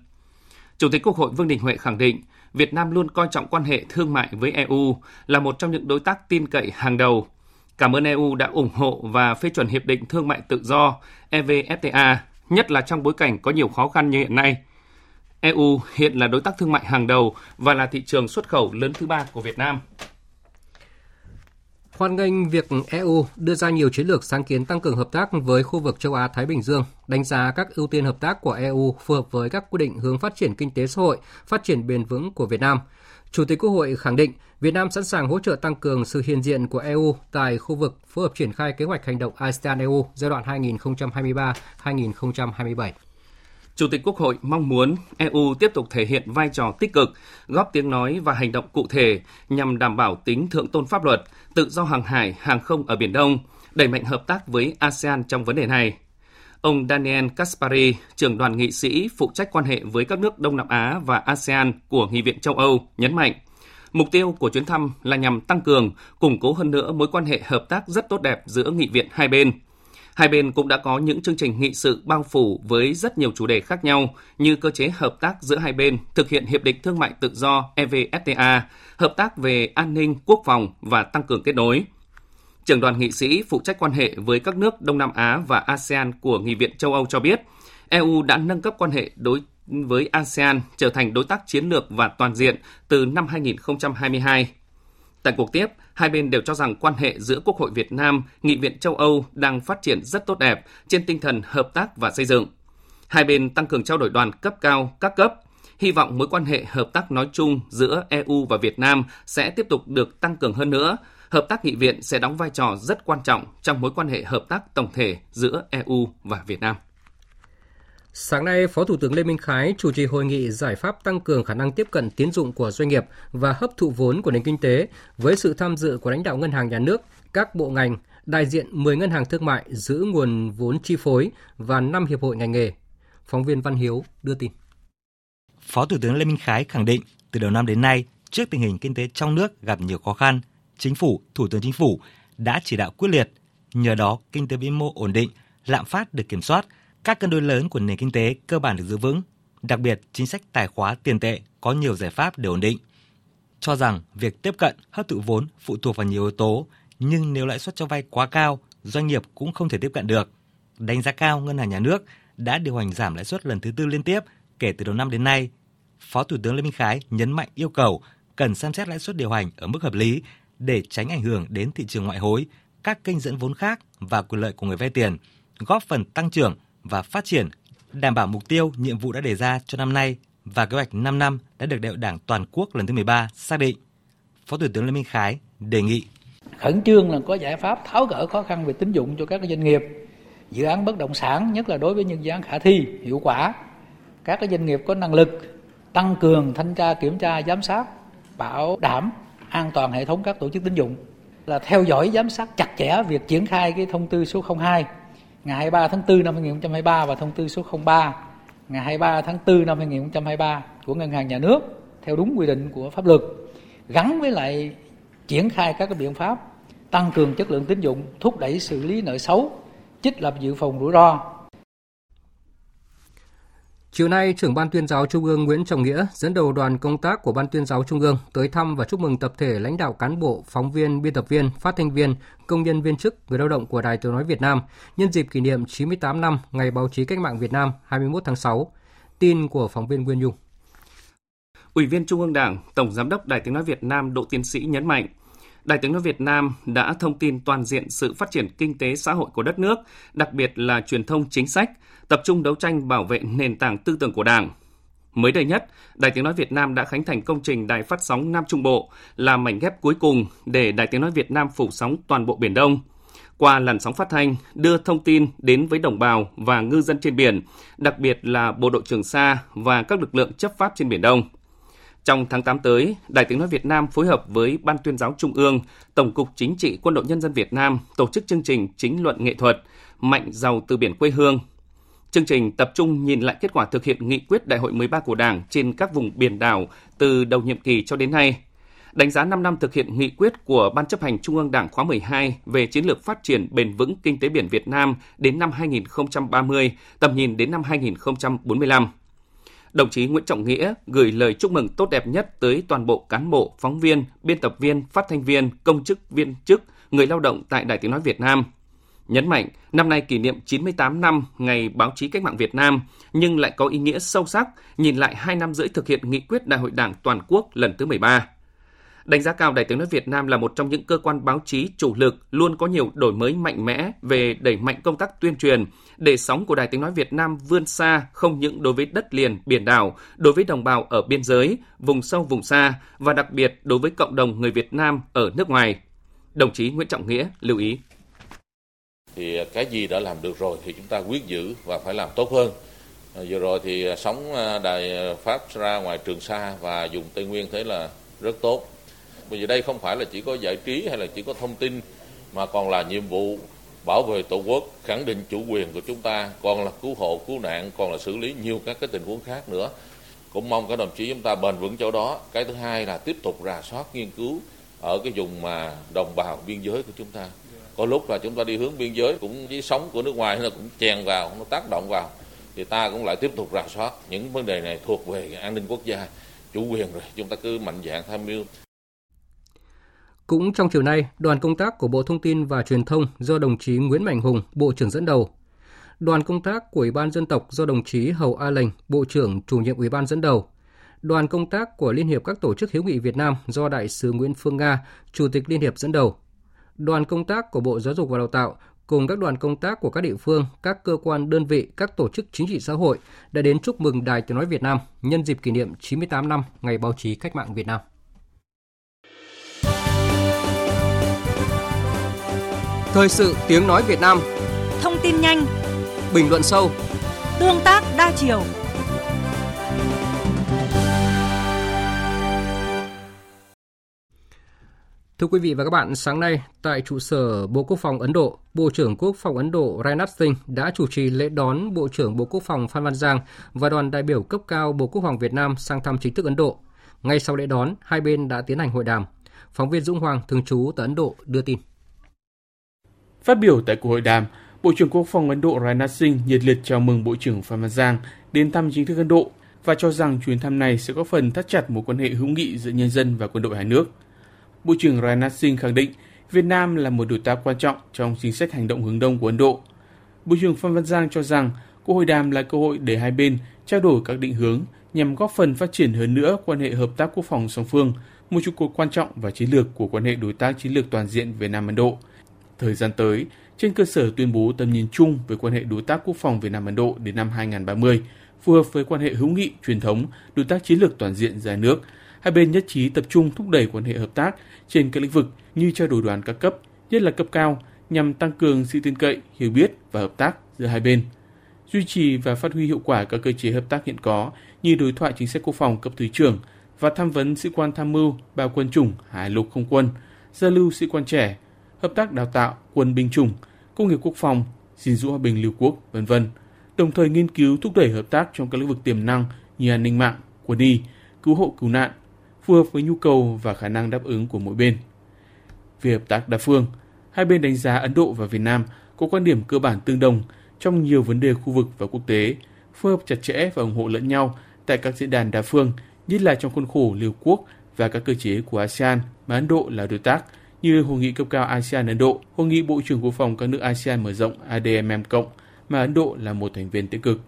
Chủ tịch Quốc hội Vương Đình Huệ khẳng định Việt Nam luôn coi trọng quan hệ thương mại với e u, là một trong những đối tác tin cậy hàng đầu. Cảm ơn e u đã ủng hộ và phê chuẩn Hiệp định Thương mại Tự do E V F T A, nhất là trong bối cảnh có nhiều khó khăn như hiện nay. e u hiện là đối tác thương mại hàng đầu và là thị trường xuất khẩu lớn thứ ba của Việt Nam. Hoan nghênh việc e u đưa ra nhiều chiến lược sáng kiến tăng cường hợp tác với khu vực châu Á-Thái Bình Dương, đánh giá các ưu tiên hợp tác của e u phù hợp với các quy định hướng phát triển kinh tế xã hội, phát triển bền vững của Việt Nam. Chủ tịch Quốc hội khẳng định Việt Nam sẵn sàng hỗ trợ tăng cường sự hiện diện của e u tại khu vực, phối hợp triển khai kế hoạch hành động a sê an e u giai đoạn hai nghìn không trăm hai mươi ba đến hai nghìn không trăm hai mươi bảy. Chủ tịch Quốc hội mong muốn e u tiếp tục thể hiện vai trò tích cực, góp tiếng nói và hành động cụ thể nhằm đảm bảo tính thượng tôn pháp luật, tự do hàng hải, hàng không ở Biển Đông, đẩy mạnh hợp tác với a sê an trong vấn đề này. Ông Daniel Caspari, trưởng đoàn nghị sĩ phụ trách quan hệ với các nước Đông Nam Á và a sê an của Nghị viện châu Âu, nhấn mạnh, mục tiêu của chuyến thăm là nhằm tăng cường, củng cố hơn nữa mối quan hệ hợp tác rất tốt đẹp giữa nghị viện hai bên. Hai bên cũng đã có những chương trình nghị sự bao phủ với rất nhiều chủ đề khác nhau như cơ chế hợp tác giữa hai bên, thực hiện Hiệp định Thương mại Tự do E V F T A, hợp tác về an ninh, quốc phòng và tăng cường kết nối. Trưởng đoàn nghị sĩ phụ trách quan hệ với các nước Đông Nam Á và a sê an của Nghị viện châu Âu cho biết, e u đã nâng cấp quan hệ đối với a sê an trở thành đối tác chiến lược và toàn diện từ năm hai nghìn không trăm hai mươi hai. Tại cuộc tiếp, hai bên đều cho rằng quan hệ giữa Quốc hội Việt Nam, Nghị viện châu Âu đang phát triển rất tốt đẹp trên tinh thần hợp tác và xây dựng. Hai bên tăng cường trao đổi đoàn cấp cao, các cấp, hy vọng mối quan hệ hợp tác nói chung giữa e u và Việt Nam sẽ tiếp tục được tăng cường hơn nữa. Hợp tác nghị viện sẽ đóng vai trò rất quan trọng trong mối quan hệ hợp tác tổng thể giữa e u và Việt Nam. Sáng nay, Phó Thủ tướng Lê Minh Khái chủ trì hội nghị giải pháp tăng cường khả năng tiếp cận tín dụng của doanh nghiệp và hấp thụ vốn của nền kinh tế với sự tham dự của lãnh đạo ngân hàng nhà nước, các bộ ngành, đại diện mười ngân hàng thương mại giữ nguồn vốn chi phối và năm hiệp hội ngành nghề. Phóng viên Văn Hiếu đưa tin. Phó Thủ tướng Lê Minh Khái khẳng định, từ đầu năm đến nay, trước tình hình kinh tế trong nước gặp nhiều khó khăn, Chính phủ, Thủ tướng Chính phủ đã chỉ đạo quyết liệt, nhờ đó kinh tế vĩ mô ổn định, lạm phát được kiểm soát, các cân đối lớn của nền kinh tế cơ bản được giữ vững, đặc biệt chính sách tài khóa tiền tệ có nhiều giải pháp để ổn định. Cho rằng việc tiếp cận hấp thụ vốn phụ thuộc vào nhiều yếu tố, nhưng nếu lãi suất cho vay quá cao, doanh nghiệp cũng không thể tiếp cận được. Đánh giá cao Ngân hàng Nhà nước đã điều hành giảm lãi suất lần thứ tư liên tiếp kể từ đầu năm đến nay. Phó Thủ tướng Lê Minh Khái nhấn mạnh yêu cầu cần xem xét lãi suất điều hành ở mức hợp lý để tránh ảnh hưởng đến thị trường ngoại hối, các kênh dẫn vốn khác và quyền lợi của người vay tiền, góp phần tăng trưởng và phát triển, đảm bảo mục tiêu, nhiệm vụ đã đề ra cho năm nay và kế hoạch năm năm đã được Đại hội Đảng Toàn quốc lần thứ mười ba xác định. Phó Thủ tướng Lê Minh Khái đề nghị khẩn trương là có giải pháp tháo gỡ khó khăn về tín dụng cho các doanh nghiệp, dự án bất động sản, nhất là đối với những dự án khả thi, hiệu quả. Các doanh nghiệp có năng lực tăng cường thanh tra, kiểm tra, giám sát, bảo đảm an toàn hệ thống các tổ chức tín dụng, là theo dõi giám sát chặt chẽ việc triển khai cái thông tư số không hai ngày hai mươi ba tháng tư năm hai nghìn không trăm hai mươi ba và thông tư số không ba ngày hai mươi ba tháng tư năm hai nghìn không trăm hai mươi ba của Ngân hàng Nhà nước theo đúng quy định của pháp luật, gắn với lại triển khai các cái biện pháp tăng cường chất lượng tín dụng, thúc đẩy xử lý nợ xấu, trích lập dự phòng rủi ro. Chiều nay, trưởng Ban Tuyên giáo Trung ương Nguyễn Trọng Nghĩa dẫn đầu đoàn công tác của Ban Tuyên giáo Trung ương tới thăm và chúc mừng tập thể lãnh đạo cán bộ, phóng viên, biên tập viên, phát thanh viên, công nhân viên chức, người lao động của Đài Tiếng nói Việt Nam nhân dịp kỷ niệm chín mươi tám năm Ngày Báo chí Cách mạng Việt Nam hai mươi mốt tháng sáu. Tin của phóng viên Nguyên Dung. Ủy viên Trung ương Đảng, Tổng Giám đốc Đài Tiếng nói Việt Nam Độ Tiến sĩ nhấn mạnh, Đài Tiếng nói Việt Nam đã thông tin toàn diện sự phát triển kinh tế xã hội của đất nước, đặc biệt là truyền thông chính sách, tập trung đấu tranh bảo vệ nền tảng tư tưởng của Đảng. Mới đây nhất, Đài Tiếng nói Việt Nam đã khánh thành công trình đài phát sóng Nam Trung Bộ, là mảnh ghép cuối cùng để Đài Tiếng nói Việt Nam phủ sóng toàn bộ Biển Đông. Qua làn sóng phát thanh, đưa thông tin đến với đồng bào và ngư dân trên biển, đặc biệt là bộ đội Trường Sa và các lực lượng chấp pháp trên Biển Đông. Trong tháng tám tới, Đài Tiếng nói Việt Nam phối hợp với Ban Tuyên giáo Trung ương, Tổng cục Chính trị Quân đội Nhân dân Việt Nam tổ chức chương trình chính luận nghệ thuật Mạnh giàu từ biển quê hương. Chương trình tập trung nhìn lại kết quả thực hiện nghị quyết Đại hội mười ba của Đảng trên các vùng biển đảo từ đầu nhiệm kỳ cho đến nay, đánh giá năm năm thực hiện nghị quyết của Ban Chấp hành Trung ương Đảng khóa mười hai về chiến lược phát triển bền vững kinh tế biển Việt Nam đến năm hai nghìn không trăm ba mươi, tầm nhìn đến năm hai nghìn không trăm bốn mươi lăm. Đồng chí Nguyễn Trọng Nghĩa gửi lời chúc mừng tốt đẹp nhất tới toàn bộ cán bộ, phóng viên, biên tập viên, phát thanh viên, công chức, viên chức, người lao động tại Đài Tiếng nói Việt Nam. Nhấn mạnh, năm nay kỷ niệm chín mươi tám năm Ngày Báo chí Cách mạng Việt Nam, nhưng lại có ý nghĩa sâu sắc, nhìn lại hai năm rưỡi thực hiện nghị quyết Đại hội Đảng Toàn quốc lần thứ mười ba. Đánh giá cao Đài Tiếng nói Việt Nam là một trong những cơ quan báo chí chủ lực, luôn có nhiều đổi mới mạnh mẽ về đẩy mạnh công tác tuyên truyền, để sóng của Đài Tiếng nói Việt Nam vươn xa không những đối với đất liền, biển đảo, đối với đồng bào ở biên giới, vùng sâu, vùng xa và đặc biệt đối với cộng đồng người Việt Nam ở nước ngoài. Đồng chí Nguyễn Trọng Nghĩa lưu ý. Thì cái gì đã làm được rồi thì chúng ta quyết giữ và phải làm tốt hơn. Vừa rồi thì sóng đài phát ra ngoài Trường Sa và vùng Tây Nguyên thế là rất tốt. Bây giờ đây không phải là chỉ có giải trí hay là chỉ có thông tin mà còn là nhiệm vụ bảo vệ Tổ quốc, khẳng định chủ quyền của chúng ta, còn là cứu hộ, cứu nạn, còn là xử lý nhiều các cái tình huống khác nữa. Cũng mong các đồng chí chúng ta bền vững chỗ đó. Cái thứ hai là tiếp tục rà soát, nghiên cứu ở cái vùng mà đồng bào biên giới của chúng ta. Có lúc là chúng ta đi hướng biên giới cũng với sóng của nước ngoài nó cũng chèn vào, nó tác động vào. Thì ta cũng lại tiếp tục rà soát những vấn đề này thuộc về an ninh quốc gia, chủ quyền rồi. Chúng ta cứ mạnh dạn tham mưu. Cũng trong chiều nay, đoàn công tác của Bộ Thông tin và Truyền thông do đồng chí Nguyễn Mạnh Hùng, Bộ trưởng dẫn đầu. Đoàn công tác của Ủy ban Dân tộc do đồng chí Hầu A Lành, Bộ trưởng chủ nhiệm Ủy ban dẫn đầu. Đoàn công tác của Liên hiệp các tổ chức hữu nghị Việt Nam do Đại sứ Nguyễn Phương Nga, Chủ tịch Liên hiệp dẫn đầu. Đoàn công tác của Bộ Giáo dục và Đào tạo cùng các đoàn công tác của các địa phương, các cơ quan đơn vị, các tổ chức chính trị xã hội đã đến chúc mừng Đài Tiếng nói Việt Nam nhân dịp kỷ niệm chín mươi tám năm Ngày Báo chí Cách mạng Việt Nam. Thời sự Tiếng nói Việt Nam. Thông tin nhanh, bình luận sâu, tương tác đa chiều. Thưa quý vị và các bạn, sáng nay tại trụ sở Bộ Quốc phòng Ấn Độ, Bộ trưởng Quốc phòng Ấn Độ Rajnath Singh đã chủ trì lễ đón Bộ trưởng Bộ Quốc phòng Phan Văn Giang và đoàn đại biểu cấp cao Bộ Quốc phòng Việt Nam sang thăm chính thức Ấn Độ. Ngay sau lễ đón, hai bên đã tiến hành hội đàm. Phóng viên Dũng Hoàng thường trú tại Ấn Độ đưa tin. Phát biểu tại cuộc hội đàm, Bộ trưởng Quốc phòng Ấn Độ Rajnath Singh nhiệt liệt chào mừng Bộ trưởng Phan Văn Giang đến thăm chính thức Ấn Độ và cho rằng chuyến thăm này sẽ góp phần thắt chặt mối quan hệ hữu nghị giữa nhân dân và quân đội hai nước. Bộ trưởng Rajnath Singh khẳng định Việt Nam là một đối tác quan trọng trong chính sách hành động hướng Đông của Ấn Độ. Bộ trưởng Phan Văn Giang cho rằng cuộc hội đàm là cơ hội để hai bên trao đổi các định hướng, nhằm góp phần phát triển hơn nữa quan hệ hợp tác quốc phòng song phương, một trụ cột quan trọng và chiến lược của quan hệ đối tác chiến lược toàn diện Việt Nam - Ấn Độ. Thời gian tới, trên cơ sở tuyên bố tầm nhìn chung về quan hệ đối tác quốc phòng Việt Nam - Ấn Độ đến năm hai không ba không, phù hợp với quan hệ hữu nghị truyền thống, đối tác chiến lược toàn diện hai nước, hai bên nhất trí tập trung thúc đẩy quan hệ hợp tác trên các lĩnh vực như trao đổi đoàn các cấp, nhất là cấp cao, nhằm tăng cường sự tin cậy, hiểu biết và hợp tác giữa hai bên. Duy trì và phát huy hiệu quả các cơ chế hợp tác hiện có như đối thoại chính sách quốc phòng cấp thứ trưởng và tham vấn sĩ quan tham mưu, bao quân chủng, hải lục không quân, giao lưu sĩ quan trẻ, hợp tác đào tạo, quân binh chủng, công nghiệp quốc phòng, gìn giữ hòa bình Lưu Quốc, vân vân. Đồng thời nghiên cứu thúc đẩy hợp tác trong các lĩnh vực tiềm năng như an ninh mạng, quân y, cứu hộ cứu nạn, phù hợp với nhu cầu và khả năng đáp ứng của mỗi bên. Về hợp tác đa phương, hai bên đánh giá Ấn Độ và Việt Nam có quan điểm cơ bản tương đồng trong nhiều vấn đề khu vực và quốc tế, phối hợp chặt chẽ và ủng hộ lẫn nhau tại các diễn đàn đa phương, nhất là trong khuôn khổ Liên Hợp Quốc và các cơ chế của ASEAN mà Ấn Độ là đối tác, như Hội nghị cấp cao ASEAN Ấn Độ, Hội nghị Bộ trưởng Quốc phòng các nước ASEAN mở rộng A D M M cộng, mà Ấn Độ là một thành viên tích cực.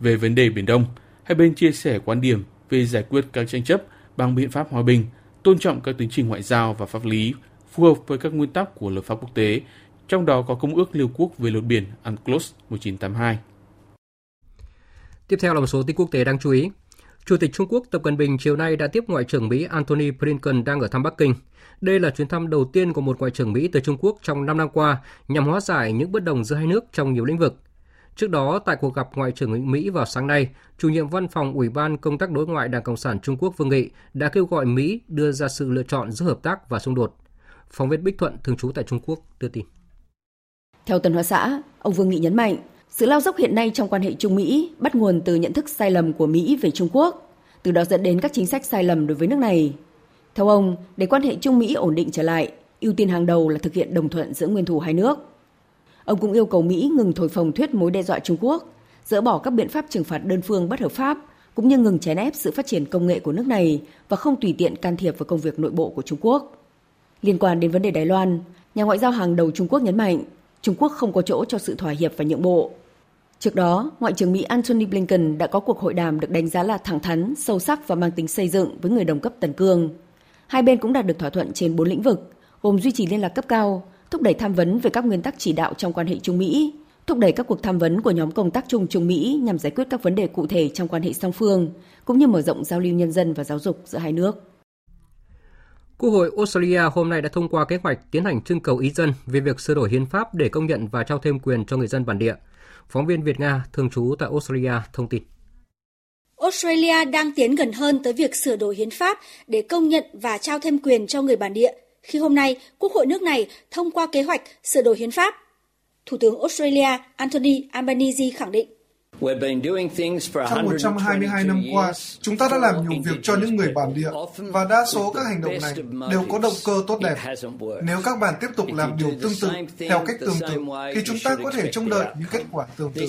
Về vấn đề Biển Đông, hai bên chia sẻ quan điểm về giải quyết các tranh chấp bằng biện pháp hòa bình, tôn trọng các tiến trình ngoại giao và pháp lý, phù hợp với các nguyên tắc của luật pháp quốc tế, trong đó có Công ước Liên Hợp Quốc về luật biển UNCLOS một nghìn chín trăm tám mươi hai. Tiếp theo là một số tin quốc tế đáng chú ý. Chủ tịch Trung Quốc Tập Cận Bình chiều nay đã tiếp Ngoại trưởng Mỹ Antony Blinken đang ở thăm Bắc Kinh. Đây là chuyến thăm đầu tiên của một Ngoại trưởng Mỹ tới Trung Quốc trong năm năm qua nhằm hóa giải những bất đồng giữa hai nước trong nhiều lĩnh vực. Trước đó, tại cuộc gặp Ngoại trưởng Mỹ vào sáng nay, chủ nhiệm văn phòng Ủy ban Công tác Đối ngoại Đảng Cộng sản Trung Quốc Vương Nghị đã kêu gọi Mỹ đưa ra sự lựa chọn giữa hợp tác và xung đột. Phóng viên Bích Thuận, thường trú tại Trung Quốc, đưa tin. Theo Tân Hoa Xã, ông Vương Nghị nhấn mạnh, sự lao dốc hiện nay trong quan hệ Trung-Mỹ bắt nguồn từ nhận thức sai lầm của Mỹ về Trung Quốc, từ đó dẫn đến các chính sách sai lầm đối với nước này. Theo ông, để quan hệ Trung-Mỹ ổn định trở lại, ưu tiên hàng đầu là thực hiện đồng thuận giữa nguyên thủ hai nước. Ông cũng yêu cầu Mỹ ngừng thổi phồng thuyết mối đe dọa Trung Quốc, dỡ bỏ các biện pháp trừng phạt đơn phương bất hợp pháp, cũng như ngừng chèn ép sự phát triển công nghệ của nước này và không tùy tiện can thiệp vào công việc nội bộ của Trung Quốc. Liên quan đến vấn đề Đài Loan, nhà ngoại giao hàng đầu Trung Quốc nhấn mạnh, Trung Quốc không có chỗ cho sự thỏa hiệp và nhượng bộ. Trước đó, Ngoại trưởng Mỹ Antony Blinken đã có cuộc hội đàm được đánh giá là thẳng thắn, sâu sắc và mang tính xây dựng với người đồng cấp Tần Cương. Hai bên cũng đạt được thỏa thuận trên bốn lĩnh vực, gồm duy trì liên lạc cấp cao, thúc đẩy tham vấn về các nguyên tắc chỉ đạo trong quan hệ Trung-Mỹ, thúc đẩy các cuộc tham vấn của nhóm công tác chung Trung-Mỹ nhằm giải quyết các vấn đề cụ thể trong quan hệ song phương, cũng như mở rộng giao lưu nhân dân và giáo dục giữa hai nước. Quốc hội Australia hôm nay đã thông qua kế hoạch tiến hành trưng cầu ý dân về việc sửa đổi hiến pháp để công nhận và trao thêm quyền cho người dân bản địa. Phóng viên Việt Nga thường trú tại Australia thông tin. Australia đang tiến gần hơn tới việc sửa đổi hiến pháp để công nhận và trao thêm quyền cho người bản địa khi hôm nay Quốc hội nước này thông qua kế hoạch sửa đổi hiến pháp. Thủ tướng Australia Anthony Albanese khẳng định, trong một trăm hai mươi hai năm qua, chúng ta đã làm nhiều việc cho những người bản địa và đa số các hành động này đều có động cơ tốt đẹp. Nếu các bạn tiếp tục làm điều tương tự, theo cách tương tự, thì chúng ta có thể trông đợi những kết quả tương tự.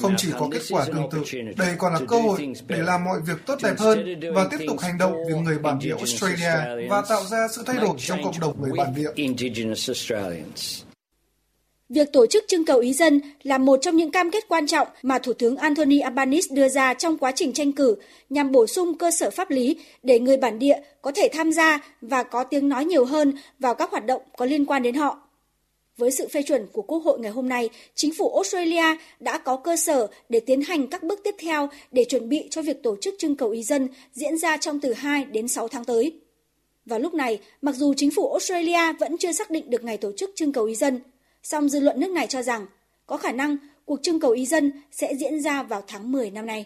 Không chỉ có kết quả tương tự, đây còn là cơ hội để làm mọi việc tốt đẹp hơn và tiếp tục hành động vì người bản địa Australia và tạo ra sự thay đổi trong cộng đồng người bản địa. Việc tổ chức trưng cầu ý dân là một trong những cam kết quan trọng mà Thủ tướng Anthony Albanese đưa ra trong quá trình tranh cử nhằm bổ sung cơ sở pháp lý để người bản địa có thể tham gia và có tiếng nói nhiều hơn vào các hoạt động có liên quan đến họ. Với sự phê chuẩn của Quốc hội ngày hôm nay, chính phủ Australia đã có cơ sở để tiến hành các bước tiếp theo để chuẩn bị cho việc tổ chức trưng cầu ý dân diễn ra trong từ hai đến sáu tháng tới. Vào lúc này, mặc dù chính phủ Australia vẫn chưa xác định được ngày tổ chức trưng cầu ý dân, song dư luận nước này cho rằng có khả năng cuộc trưng cầu ý dân sẽ diễn ra vào tháng mười năm nay.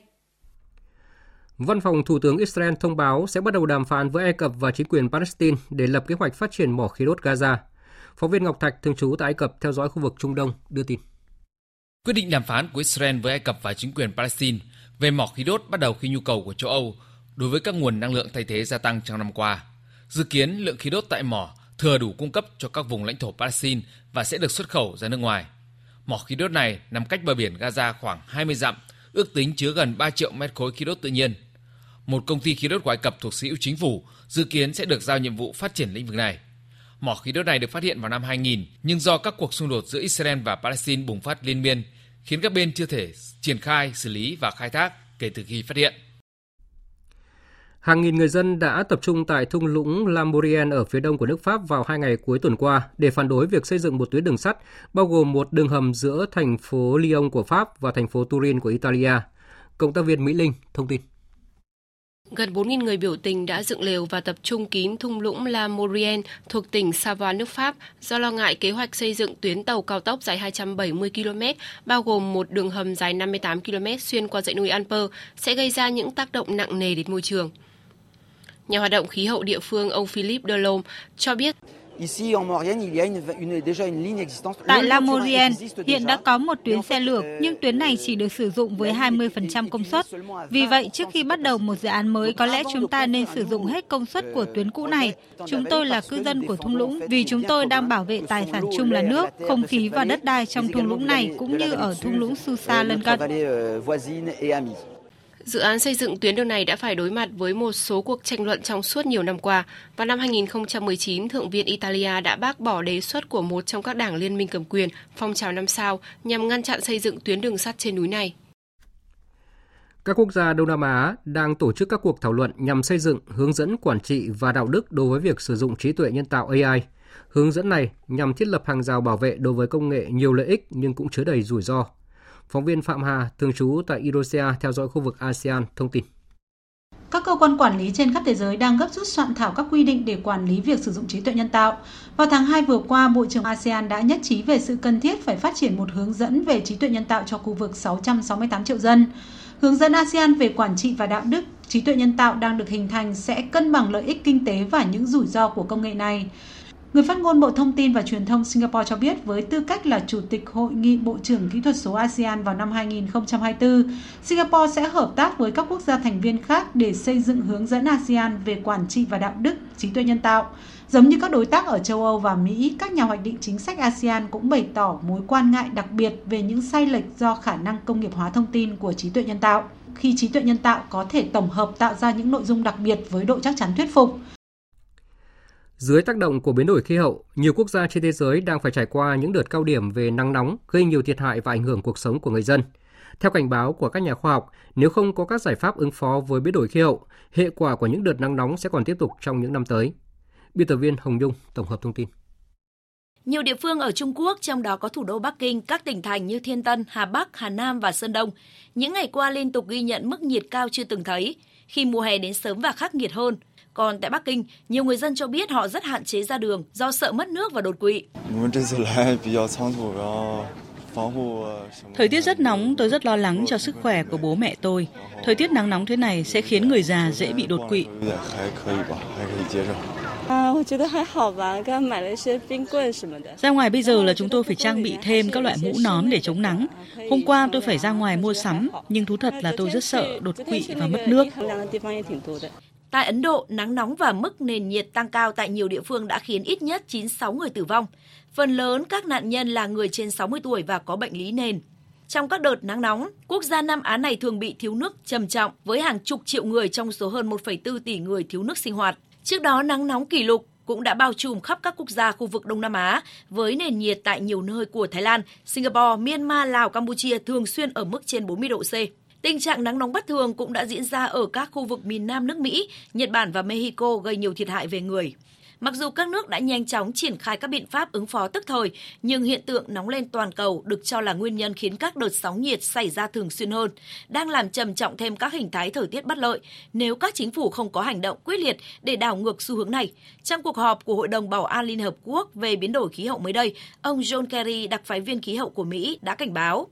Văn phòng Thủ tướng Israel thông báo sẽ bắt đầu đàm phán với Ai Cập và chính quyền Palestine để lập kế hoạch phát triển mỏ khí đốt Gaza. Phóng viên Ngọc Thạch, thường trú tại Ai Cập theo dõi khu vực Trung Đông, đưa tin. Quyết định đàm phán của Israel với Ai Cập và chính quyền Palestine về mỏ khí đốt bắt đầu khi nhu cầu của châu Âu đối với các nguồn năng lượng thay thế gia tăng trong năm qua. Dự kiến lượng khí đốt tại mỏ thừa đủ cung cấp cho các vùng lãnh thổ Palestine và sẽ được xuất khẩu ra nước ngoài. Mỏ khí đốt này nằm cách bờ biển Gaza khoảng hai mươi dặm, ước tính chứa gần ba triệu mét khối khí đốt tự nhiên. Một công ty khí đốt của Ai Cập thuộc sở hữu chính phủ dự kiến sẽ được giao nhiệm vụ phát triển lĩnh vực này. Mỏ khí đốt này được phát hiện vào năm hai nghìn, nhưng do các cuộc xung đột giữa Israel và Palestine bùng phát liên miên, khiến các bên chưa thể triển khai, xử lý và khai thác kể từ khi phát hiện. Hàng nghìn người dân đã tập trung tại thung lũng Lamborien ở phía đông của nước Pháp vào hai ngày cuối tuần qua để phản đối việc xây dựng một tuyến đường sắt, bao gồm một đường hầm giữa thành phố Lyon của Pháp và thành phố Turin của Italia. Cộng tác viên Mỹ Linh thông tin. Gần bốn nghìn người biểu tình đã dựng lều và tập trung kín thung lũng Lamborien thuộc tỉnh Savoie nước Pháp do lo ngại kế hoạch xây dựng tuyến tàu cao tốc dài hai trăm bảy mươi ki lô mét, bao gồm một đường hầm dài năm mươi tám ki lô mét xuyên qua dãy núi Alps sẽ gây ra những tác động nặng nề đến môi trường. Nhà hoạt động khí hậu địa phương ông Philippe Delhomme cho biết, tại Lamborien hiện đã có một tuyến xe lửa, nhưng tuyến này chỉ được sử dụng với hai mươi phần trăm công suất. Vì vậy, trước khi bắt đầu một dự án mới, có lẽ chúng ta nên sử dụng hết công suất của tuyến cũ này. Chúng tôi là cư dân của thung lũng, vì chúng tôi đang bảo vệ tài sản chung là nước, không khí và đất đai trong thung lũng này, cũng như ở thung lũng Susa lân cận. Dự án xây dựng tuyến đường này đã phải đối mặt với một số cuộc tranh luận trong suốt nhiều năm qua. Vào năm hai nghìn không trăm mười chín, Thượng viện Italia đã bác bỏ đề xuất của một trong các đảng liên minh cầm quyền, phong trào năm sao, nhằm ngăn chặn xây dựng tuyến đường sắt trên núi này. Các quốc gia Đông Nam Á đang tổ chức các cuộc thảo luận nhằm xây dựng hướng dẫn quản trị và đạo đức đối với việc sử dụng trí tuệ nhân tạo A I. Hướng dẫn này nhằm thiết lập hàng rào bảo vệ đối với công nghệ nhiều lợi ích nhưng cũng chứa đầy rủi ro. Phóng viên Phạm Hà, thường trú tại Indonesia theo dõi khu vực a sê an, thông tin. Các cơ quan quản lý trên khắp thế giới đang gấp rút soạn thảo các quy định để quản lý việc sử dụng trí tuệ nhân tạo. Vào tháng hai vừa qua, Bộ trưởng a sê an đã nhất trí về sự cần thiết phải phát triển một hướng dẫn về trí tuệ nhân tạo cho khu vực sáu trăm sáu mươi tám triệu dân. Hướng dẫn a sê an về quản trị và đạo đức trí tuệ nhân tạo đang được hình thành sẽ cân bằng lợi ích kinh tế và những rủi ro của công nghệ này. Người phát ngôn Bộ Thông tin và Truyền thông Singapore cho biết với tư cách là Chủ tịch Hội nghị Bộ trưởng Kỹ thuật số a sê an vào năm hai nghìn không trăm hai mươi tư, Singapore sẽ hợp tác với các quốc gia thành viên khác để xây dựng hướng dẫn a sê an về quản trị và đạo đức trí tuệ nhân tạo. Giống như các đối tác ở châu Âu và Mỹ, các nhà hoạch định chính sách a sê an cũng bày tỏ mối quan ngại đặc biệt về những sai lệch do khả năng công nghiệp hóa thông tin của trí tuệ nhân tạo, khi trí tuệ nhân tạo có thể tổng hợp tạo ra những nội dung đặc biệt với độ chắc chắn thuyết phục. Dưới tác động của biến đổi khí hậu, nhiều quốc gia trên thế giới đang phải trải qua những đợt cao điểm về nắng nóng gây nhiều thiệt hại và ảnh hưởng cuộc sống của người dân. Theo cảnh báo của các nhà khoa học, nếu không có các giải pháp ứng phó với biến đổi khí hậu, hệ quả của những đợt nắng nóng sẽ còn tiếp tục trong những năm tới. Biên tập viên Hồng Nhung tổng hợp thông tin. Nhiều địa phương ở Trung Quốc, trong đó có thủ đô Bắc Kinh, các tỉnh thành như Thiên Tân, Hà Bắc, Hà Nam và Sơn Đông, những ngày qua liên tục ghi nhận mức nhiệt cao chưa từng thấy, khi mùa hè đến sớm và khắc nghiệt hơn. Còn tại Bắc Kinh, nhiều người dân cho biết họ rất hạn chế ra đường do sợ mất nước và đột quỵ. Thời tiết rất nóng, tôi rất lo lắng cho sức khỏe của bố mẹ tôi. Thời tiết nắng nóng thế này sẽ khiến người già dễ bị đột quỵ. Ra ngoài bây giờ là chúng tôi phải trang bị thêm các loại mũ nón để chống nắng. Hôm qua tôi phải ra ngoài mua sắm, nhưng thú thật là tôi rất sợ đột quỵ và mất nước. Tại Ấn Độ, nắng nóng và mức nền nhiệt tăng cao tại nhiều địa phương đã khiến ít nhất chín mươi sáu người tử vong. Phần lớn các nạn nhân là người trên sáu mươi tuổi và có bệnh lý nền. Trong các đợt nắng nóng, quốc gia Nam Á này thường bị thiếu nước trầm trọng với hàng chục triệu người trong số hơn một phẩy bốn tỷ người thiếu nước sinh hoạt. Trước đó, nắng nóng kỷ lục cũng đã bao trùm khắp các quốc gia khu vực Đông Nam Á với nền nhiệt tại nhiều nơi của Thái Lan, Singapore, Myanmar, Lào, Campuchia thường xuyên ở mức trên bốn mươi độ C. Tình trạng nắng nóng bất thường cũng đã diễn ra ở các khu vực miền Nam nước Mỹ, Nhật Bản và Mexico gây nhiều thiệt hại về người. Mặc dù các nước đã nhanh chóng triển khai các biện pháp ứng phó tức thời, nhưng hiện tượng nóng lên toàn cầu được cho là nguyên nhân khiến các đợt sóng nhiệt xảy ra thường xuyên hơn, đang làm trầm trọng thêm các hình thái thời tiết bất lợi nếu các chính phủ không có hành động quyết liệt để đảo ngược xu hướng này. Trong cuộc họp của Hội đồng Bảo an Liên Hợp Quốc về biến đổi khí hậu mới đây, ông John Kerry, đặc phái viên khí hậu của Mỹ, đã cảnh báo.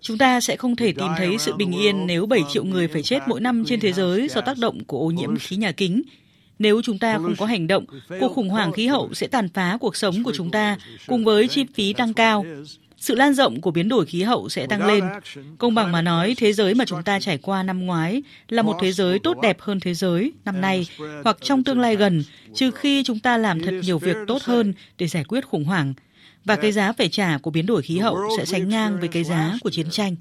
Chúng ta sẽ không thể tìm thấy sự bình yên nếu bảy triệu người phải chết mỗi năm trên thế giới do tác động của ô nhiễm khí nhà kính. Nếu chúng ta không có hành động, cuộc khủng hoảng khí hậu sẽ tàn phá cuộc sống của chúng ta cùng với chi phí tăng cao. Sự lan rộng của biến đổi khí hậu sẽ tăng lên. Công bằng mà nói, thế giới mà chúng ta trải qua năm ngoái là một thế giới tốt đẹp hơn thế giới năm nay hoặc trong tương lai gần, trừ khi chúng ta làm thật nhiều việc tốt hơn để giải quyết khủng hoảng. Và cái giá phải trả của biến đổi khí hậu sẽ sánh ngang với cái giá của chiến tranh.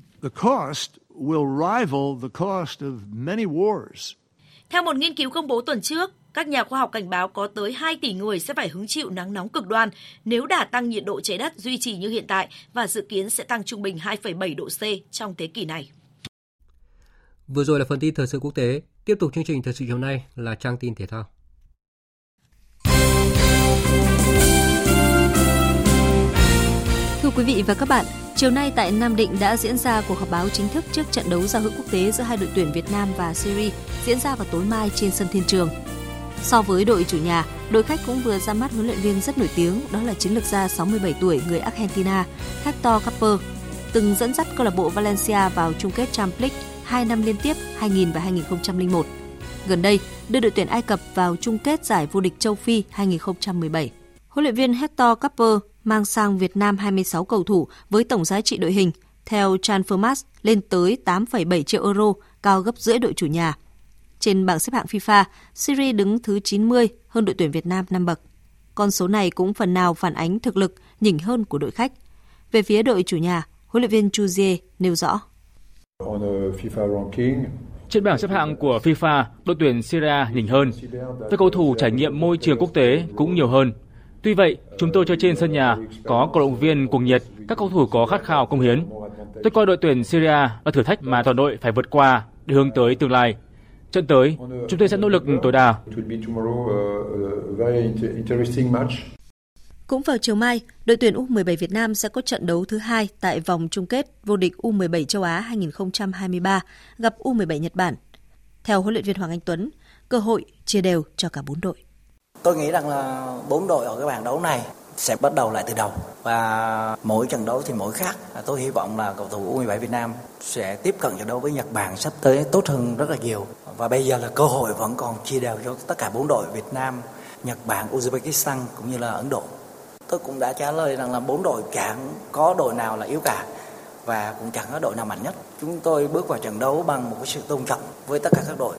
Theo một nghiên cứu công bố tuần trước, các nhà khoa học cảnh báo có tới hai tỷ người sẽ phải hứng chịu nắng nóng cực đoan nếu đà tăng nhiệt độ trái đất duy trì như hiện tại và dự kiến sẽ tăng trung bình hai phẩy bảy độ C trong thế kỷ này. Vừa rồi là phần tin thời sự quốc tế. Tiếp tục chương trình thời sự chiều nay là trang tin thể thao. Thưa quý vị và các bạn, chiều nay tại Nam Định đã diễn ra cuộc họp báo chính thức trước trận đấu giao hữu quốc tế giữa hai đội tuyển Việt Nam và Syria diễn ra vào tối mai trên sân Thiên Trường. So với đội chủ nhà, đội khách cũng vừa ra mắt huấn luyện viên rất nổi tiếng, đó là chiến lược gia sáu mươi bảy tuổi người Argentina Hector Cuper, từng dẫn dắt câu lạc bộ Valencia vào chung kết Champions League hai năm liên tiếp hai nghìn và hai nghìn không trăm lẻ một. Gần đây, đưa đội tuyển Ai Cập vào chung kết giải vô địch châu Phi hai nghìn không trăm mười bảy. Huấn luyện viên Hector Cuper mang sang Việt Nam hai mươi sáu cầu thủ với tổng giá trị đội hình theo Transfermarkt lên tới tám phẩy bảy triệu euro, cao gấp rưỡi đội chủ nhà. Trên bảng xếp hạng FIFA, Syria đứng thứ chín mươi, hơn đội tuyển Việt Nam năm bậc. Con số này cũng phần nào phản ánh thực lực nhỉnh hơn của đội khách. Về phía đội chủ nhà, huấn luyện viên Chuzier nêu rõ. Trên bảng xếp hạng của FIFA, đội tuyển Syria nhỉnh hơn. Các cầu thủ trải nghiệm môi trường quốc tế cũng nhiều hơn. Tuy vậy, chúng tôi chơi trên sân nhà, có cổ động viên cuồng nhiệt, các cầu thủ có khát khao cống hiến. Tôi coi đội tuyển Syria là thử thách mà toàn đội phải vượt qua để hướng tới tương lai. Trận tới, chúng tôi sẽ nỗ lực tối đa. Cũng vào chiều mai, đội tuyển u mười bảy Việt Nam sẽ có trận đấu thứ hai tại vòng chung kết vô địch u mười bảy châu Á hai nghìn không trăm hai mươi ba gặp u mười bảy Nhật Bản. Theo huấn luyện viên Hoàng Anh Tuấn, cơ hội chia đều cho cả bốn đội. Tôi nghĩ rằng là bốn đội ở cái bảng đấu này sẽ bắt đầu lại từ đầu và mỗi trận đấu thì mỗi khác. Tôi hy vọng là cầu thủ u mười bảy Việt Nam sẽ tiếp cận trận đấu với Nhật Bản sắp tới tốt hơn rất là nhiều. Và bây giờ là cơ hội vẫn còn chia đều cho tất cả bốn đội Việt Nam, Nhật Bản, Uzbekistan cũng như là Ấn Độ. Tôi cũng đã trả lời rằng là bốn đội chẳng có đội nào là yếu cả và cũng chẳng có đội nào mạnh nhất. Chúng tôi bước vào trận đấu bằng một cái sự tôn trọng với tất cả các đội.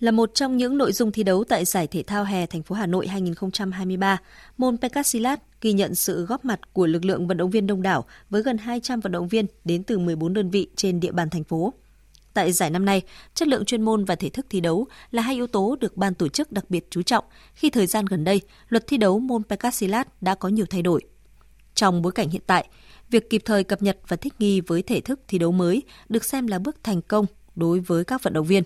Là một trong những nội dung thi đấu tại giải thể thao hè thành phố Hà Nội hai nghìn không trăm hai mươi ba, môn Pencak Silat ghi nhận sự góp mặt của lực lượng vận động viên đông đảo với gần hai trăm vận động viên đến từ mười bốn đơn vị trên địa bàn thành phố. Tại giải năm nay, chất lượng chuyên môn và thể thức thi đấu là hai yếu tố được ban tổ chức đặc biệt chú trọng khi thời gian gần đây, luật thi đấu môn Pencak Silat đã có nhiều thay đổi. Trong bối cảnh hiện tại, việc kịp thời cập nhật và thích nghi với thể thức thi đấu mới được xem là bước thành công đối với các vận động viên.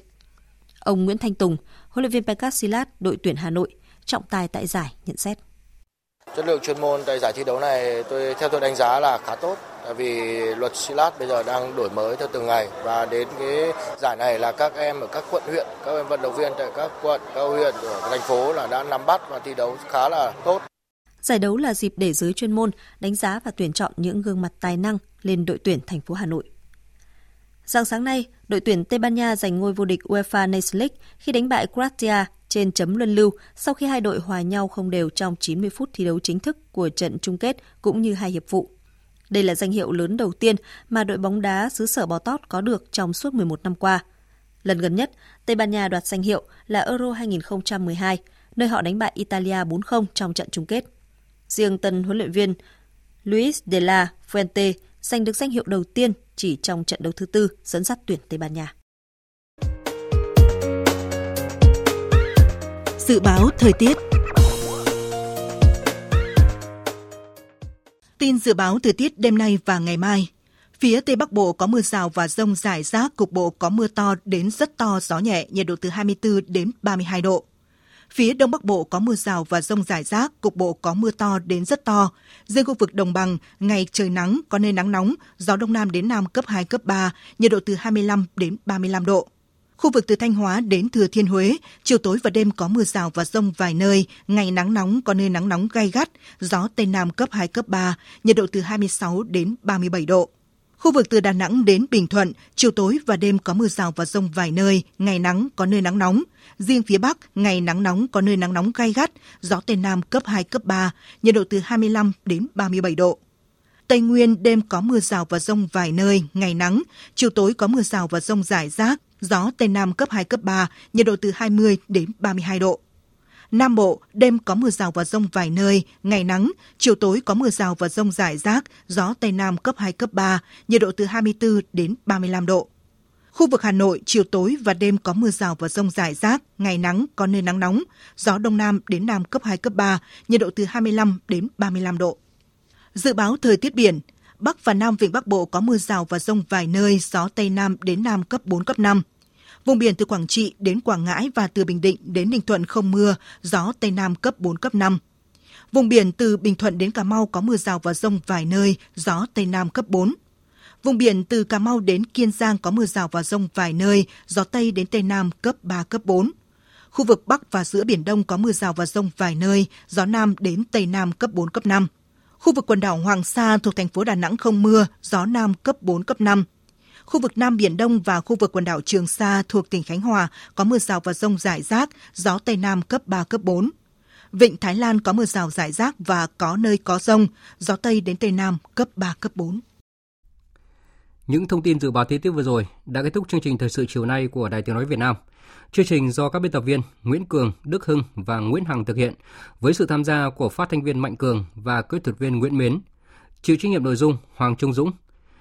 Ông Nguyễn Thanh Tùng, huấn luyện viên Pencak Silat đội tuyển Hà Nội, trọng tài tại giải nhận xét. Chất lượng chuyên môn tại giải thi đấu này tôi theo tôi đánh giá là khá tốt, tại vì luật Silat bây giờ đang đổi mới theo từng ngày và đến cái giải này là các em ở các quận huyện, các em vận động viên tại các quận, các huyện ở thành phố là đã nắm bắt và thi đấu khá là tốt. Giải đấu là dịp để giới chuyên môn đánh giá và tuyển chọn những gương mặt tài năng lên đội tuyển thành phố Hà Nội. Sáng sáng nay, đội tuyển Tây Ban Nha giành ngôi vô địch UEFA Nations League khi đánh bại Croatia trên chấm luân lưu sau khi hai đội hòa nhau không đều trong chín mươi phút thi đấu chính thức của trận chung kết cũng như hai hiệp phụ. Đây là danh hiệu lớn đầu tiên mà đội bóng đá xứ sở Bò Tót có được trong suốt mười một năm qua. Lần gần nhất, Tây Ban Nha đoạt danh hiệu là Euro hai nghìn không trăm mười hai, nơi họ đánh bại Italia bốn không trong trận chung kết. Riêng tân huấn luyện viên Luis de la Fuente giành được danh hiệu đầu tiên chỉ trong trận đấu thứ tư dẫn dắt tuyển Tây Ban Nha. Dự báo thời tiết. Tin dự báo thời tiết đêm nay và ngày mai. Phía Tây Bắc Bộ có mưa rào và dông rải rác, cục bộ có mưa to đến rất to, gió nhẹ, nhiệt độ từ hai mươi bốn đến ba mươi hai độ. Phía Đông Bắc Bộ có mưa rào và dông rải rác, cục bộ có mưa to đến rất to. Riêng khu vực đồng bằng, ngày trời nắng, có nơi nắng nóng, gió Đông Nam đến Nam cấp hai, cấp ba, nhiệt độ từ hai mươi lăm đến ba mươi lăm độ. Khu vực từ Thanh Hóa đến Thừa Thiên Huế, chiều tối và đêm có mưa rào và dông vài nơi, ngày nắng nóng, có nơi nắng nóng gay gắt, gió Tây Nam cấp hai, cấp ba, nhiệt độ từ hai mươi sáu đến ba mươi bảy độ. Khu vực từ Đà Nẵng đến Bình Thuận, chiều tối và đêm có mưa rào và dông vài nơi, ngày nắng, có nơi nắng nóng. Riêng phía Bắc, ngày nắng nóng, có nơi nắng nóng gay gắt, gió Tây Nam cấp hai, cấp ba, nhiệt độ từ hai mươi lăm đến ba mươi bảy độ. Tây Nguyên, đêm có mưa rào và dông vài nơi, ngày nắng, chiều tối có mưa rào và dông rải rác, gió Tây Nam cấp hai, cấp ba, nhiệt độ từ hai mươi đến ba mươi hai độ. Nam Bộ, đêm có mưa rào và dông vài nơi, ngày nắng, chiều tối có mưa rào và dông rải rác, gió Tây Nam cấp hai, cấp ba, nhiệt độ từ hai mươi bốn đến ba mươi lăm độ. Khu vực Hà Nội, chiều tối và đêm có mưa rào và dông rải rác, ngày nắng, có nơi nắng nóng, gió Đông Nam đến Nam cấp hai, cấp ba, nhiệt độ từ hai mươi lăm đến ba mươi lăm độ. Dự báo thời tiết biển. Bắc và Nam Vịnh Bắc Bộ có mưa rào và dông vài nơi, gió Tây Nam đến Nam cấp bốn, cấp năm. Vùng biển từ Quảng Trị đến Quảng Ngãi và từ Bình Định đến Ninh Thuận không mưa, gió Tây Nam cấp bốn, cấp năm. Vùng biển từ Bình Thuận đến Cà Mau có mưa rào và dông vài nơi, gió Tây Nam cấp bốn. Vùng biển từ Cà Mau đến Kiên Giang có mưa rào và dông vài nơi, gió Tây đến Tây Nam cấp ba, cấp bốn. Khu vực Bắc và giữa Biển Đông có mưa rào và dông vài nơi, gió Nam đến Tây Nam cấp bốn, cấp năm. Khu vực quần đảo Hoàng Sa thuộc thành phố Đà Nẵng không mưa, gió Nam cấp bốn, cấp năm. Khu vực Nam Biển Đông và khu vực quần đảo Trường Sa thuộc tỉnh Khánh Hòa có mưa rào và dông rải rác, gió Tây Nam cấp ba, cấp bốn. Vịnh Thái Lan có mưa rào rải rác và có nơi có dông, gió Tây đến Tây Nam cấp ba, cấp bốn. Những thông tin dự báo thời tiết vừa rồi đã kết thúc chương trình Thời sự chiều nay của Đài Tiếng nói Việt Nam. Chương trình do các biên tập viên Nguyễn Cường, Đức Hưng và Nguyễn Hằng thực hiện với sự tham gia của phát thanh viên Mạnh Cường và kỹ thuật viên Nguyễn Mến. Chịu trách nhiệm nội dung Hoàng Trung Dũng.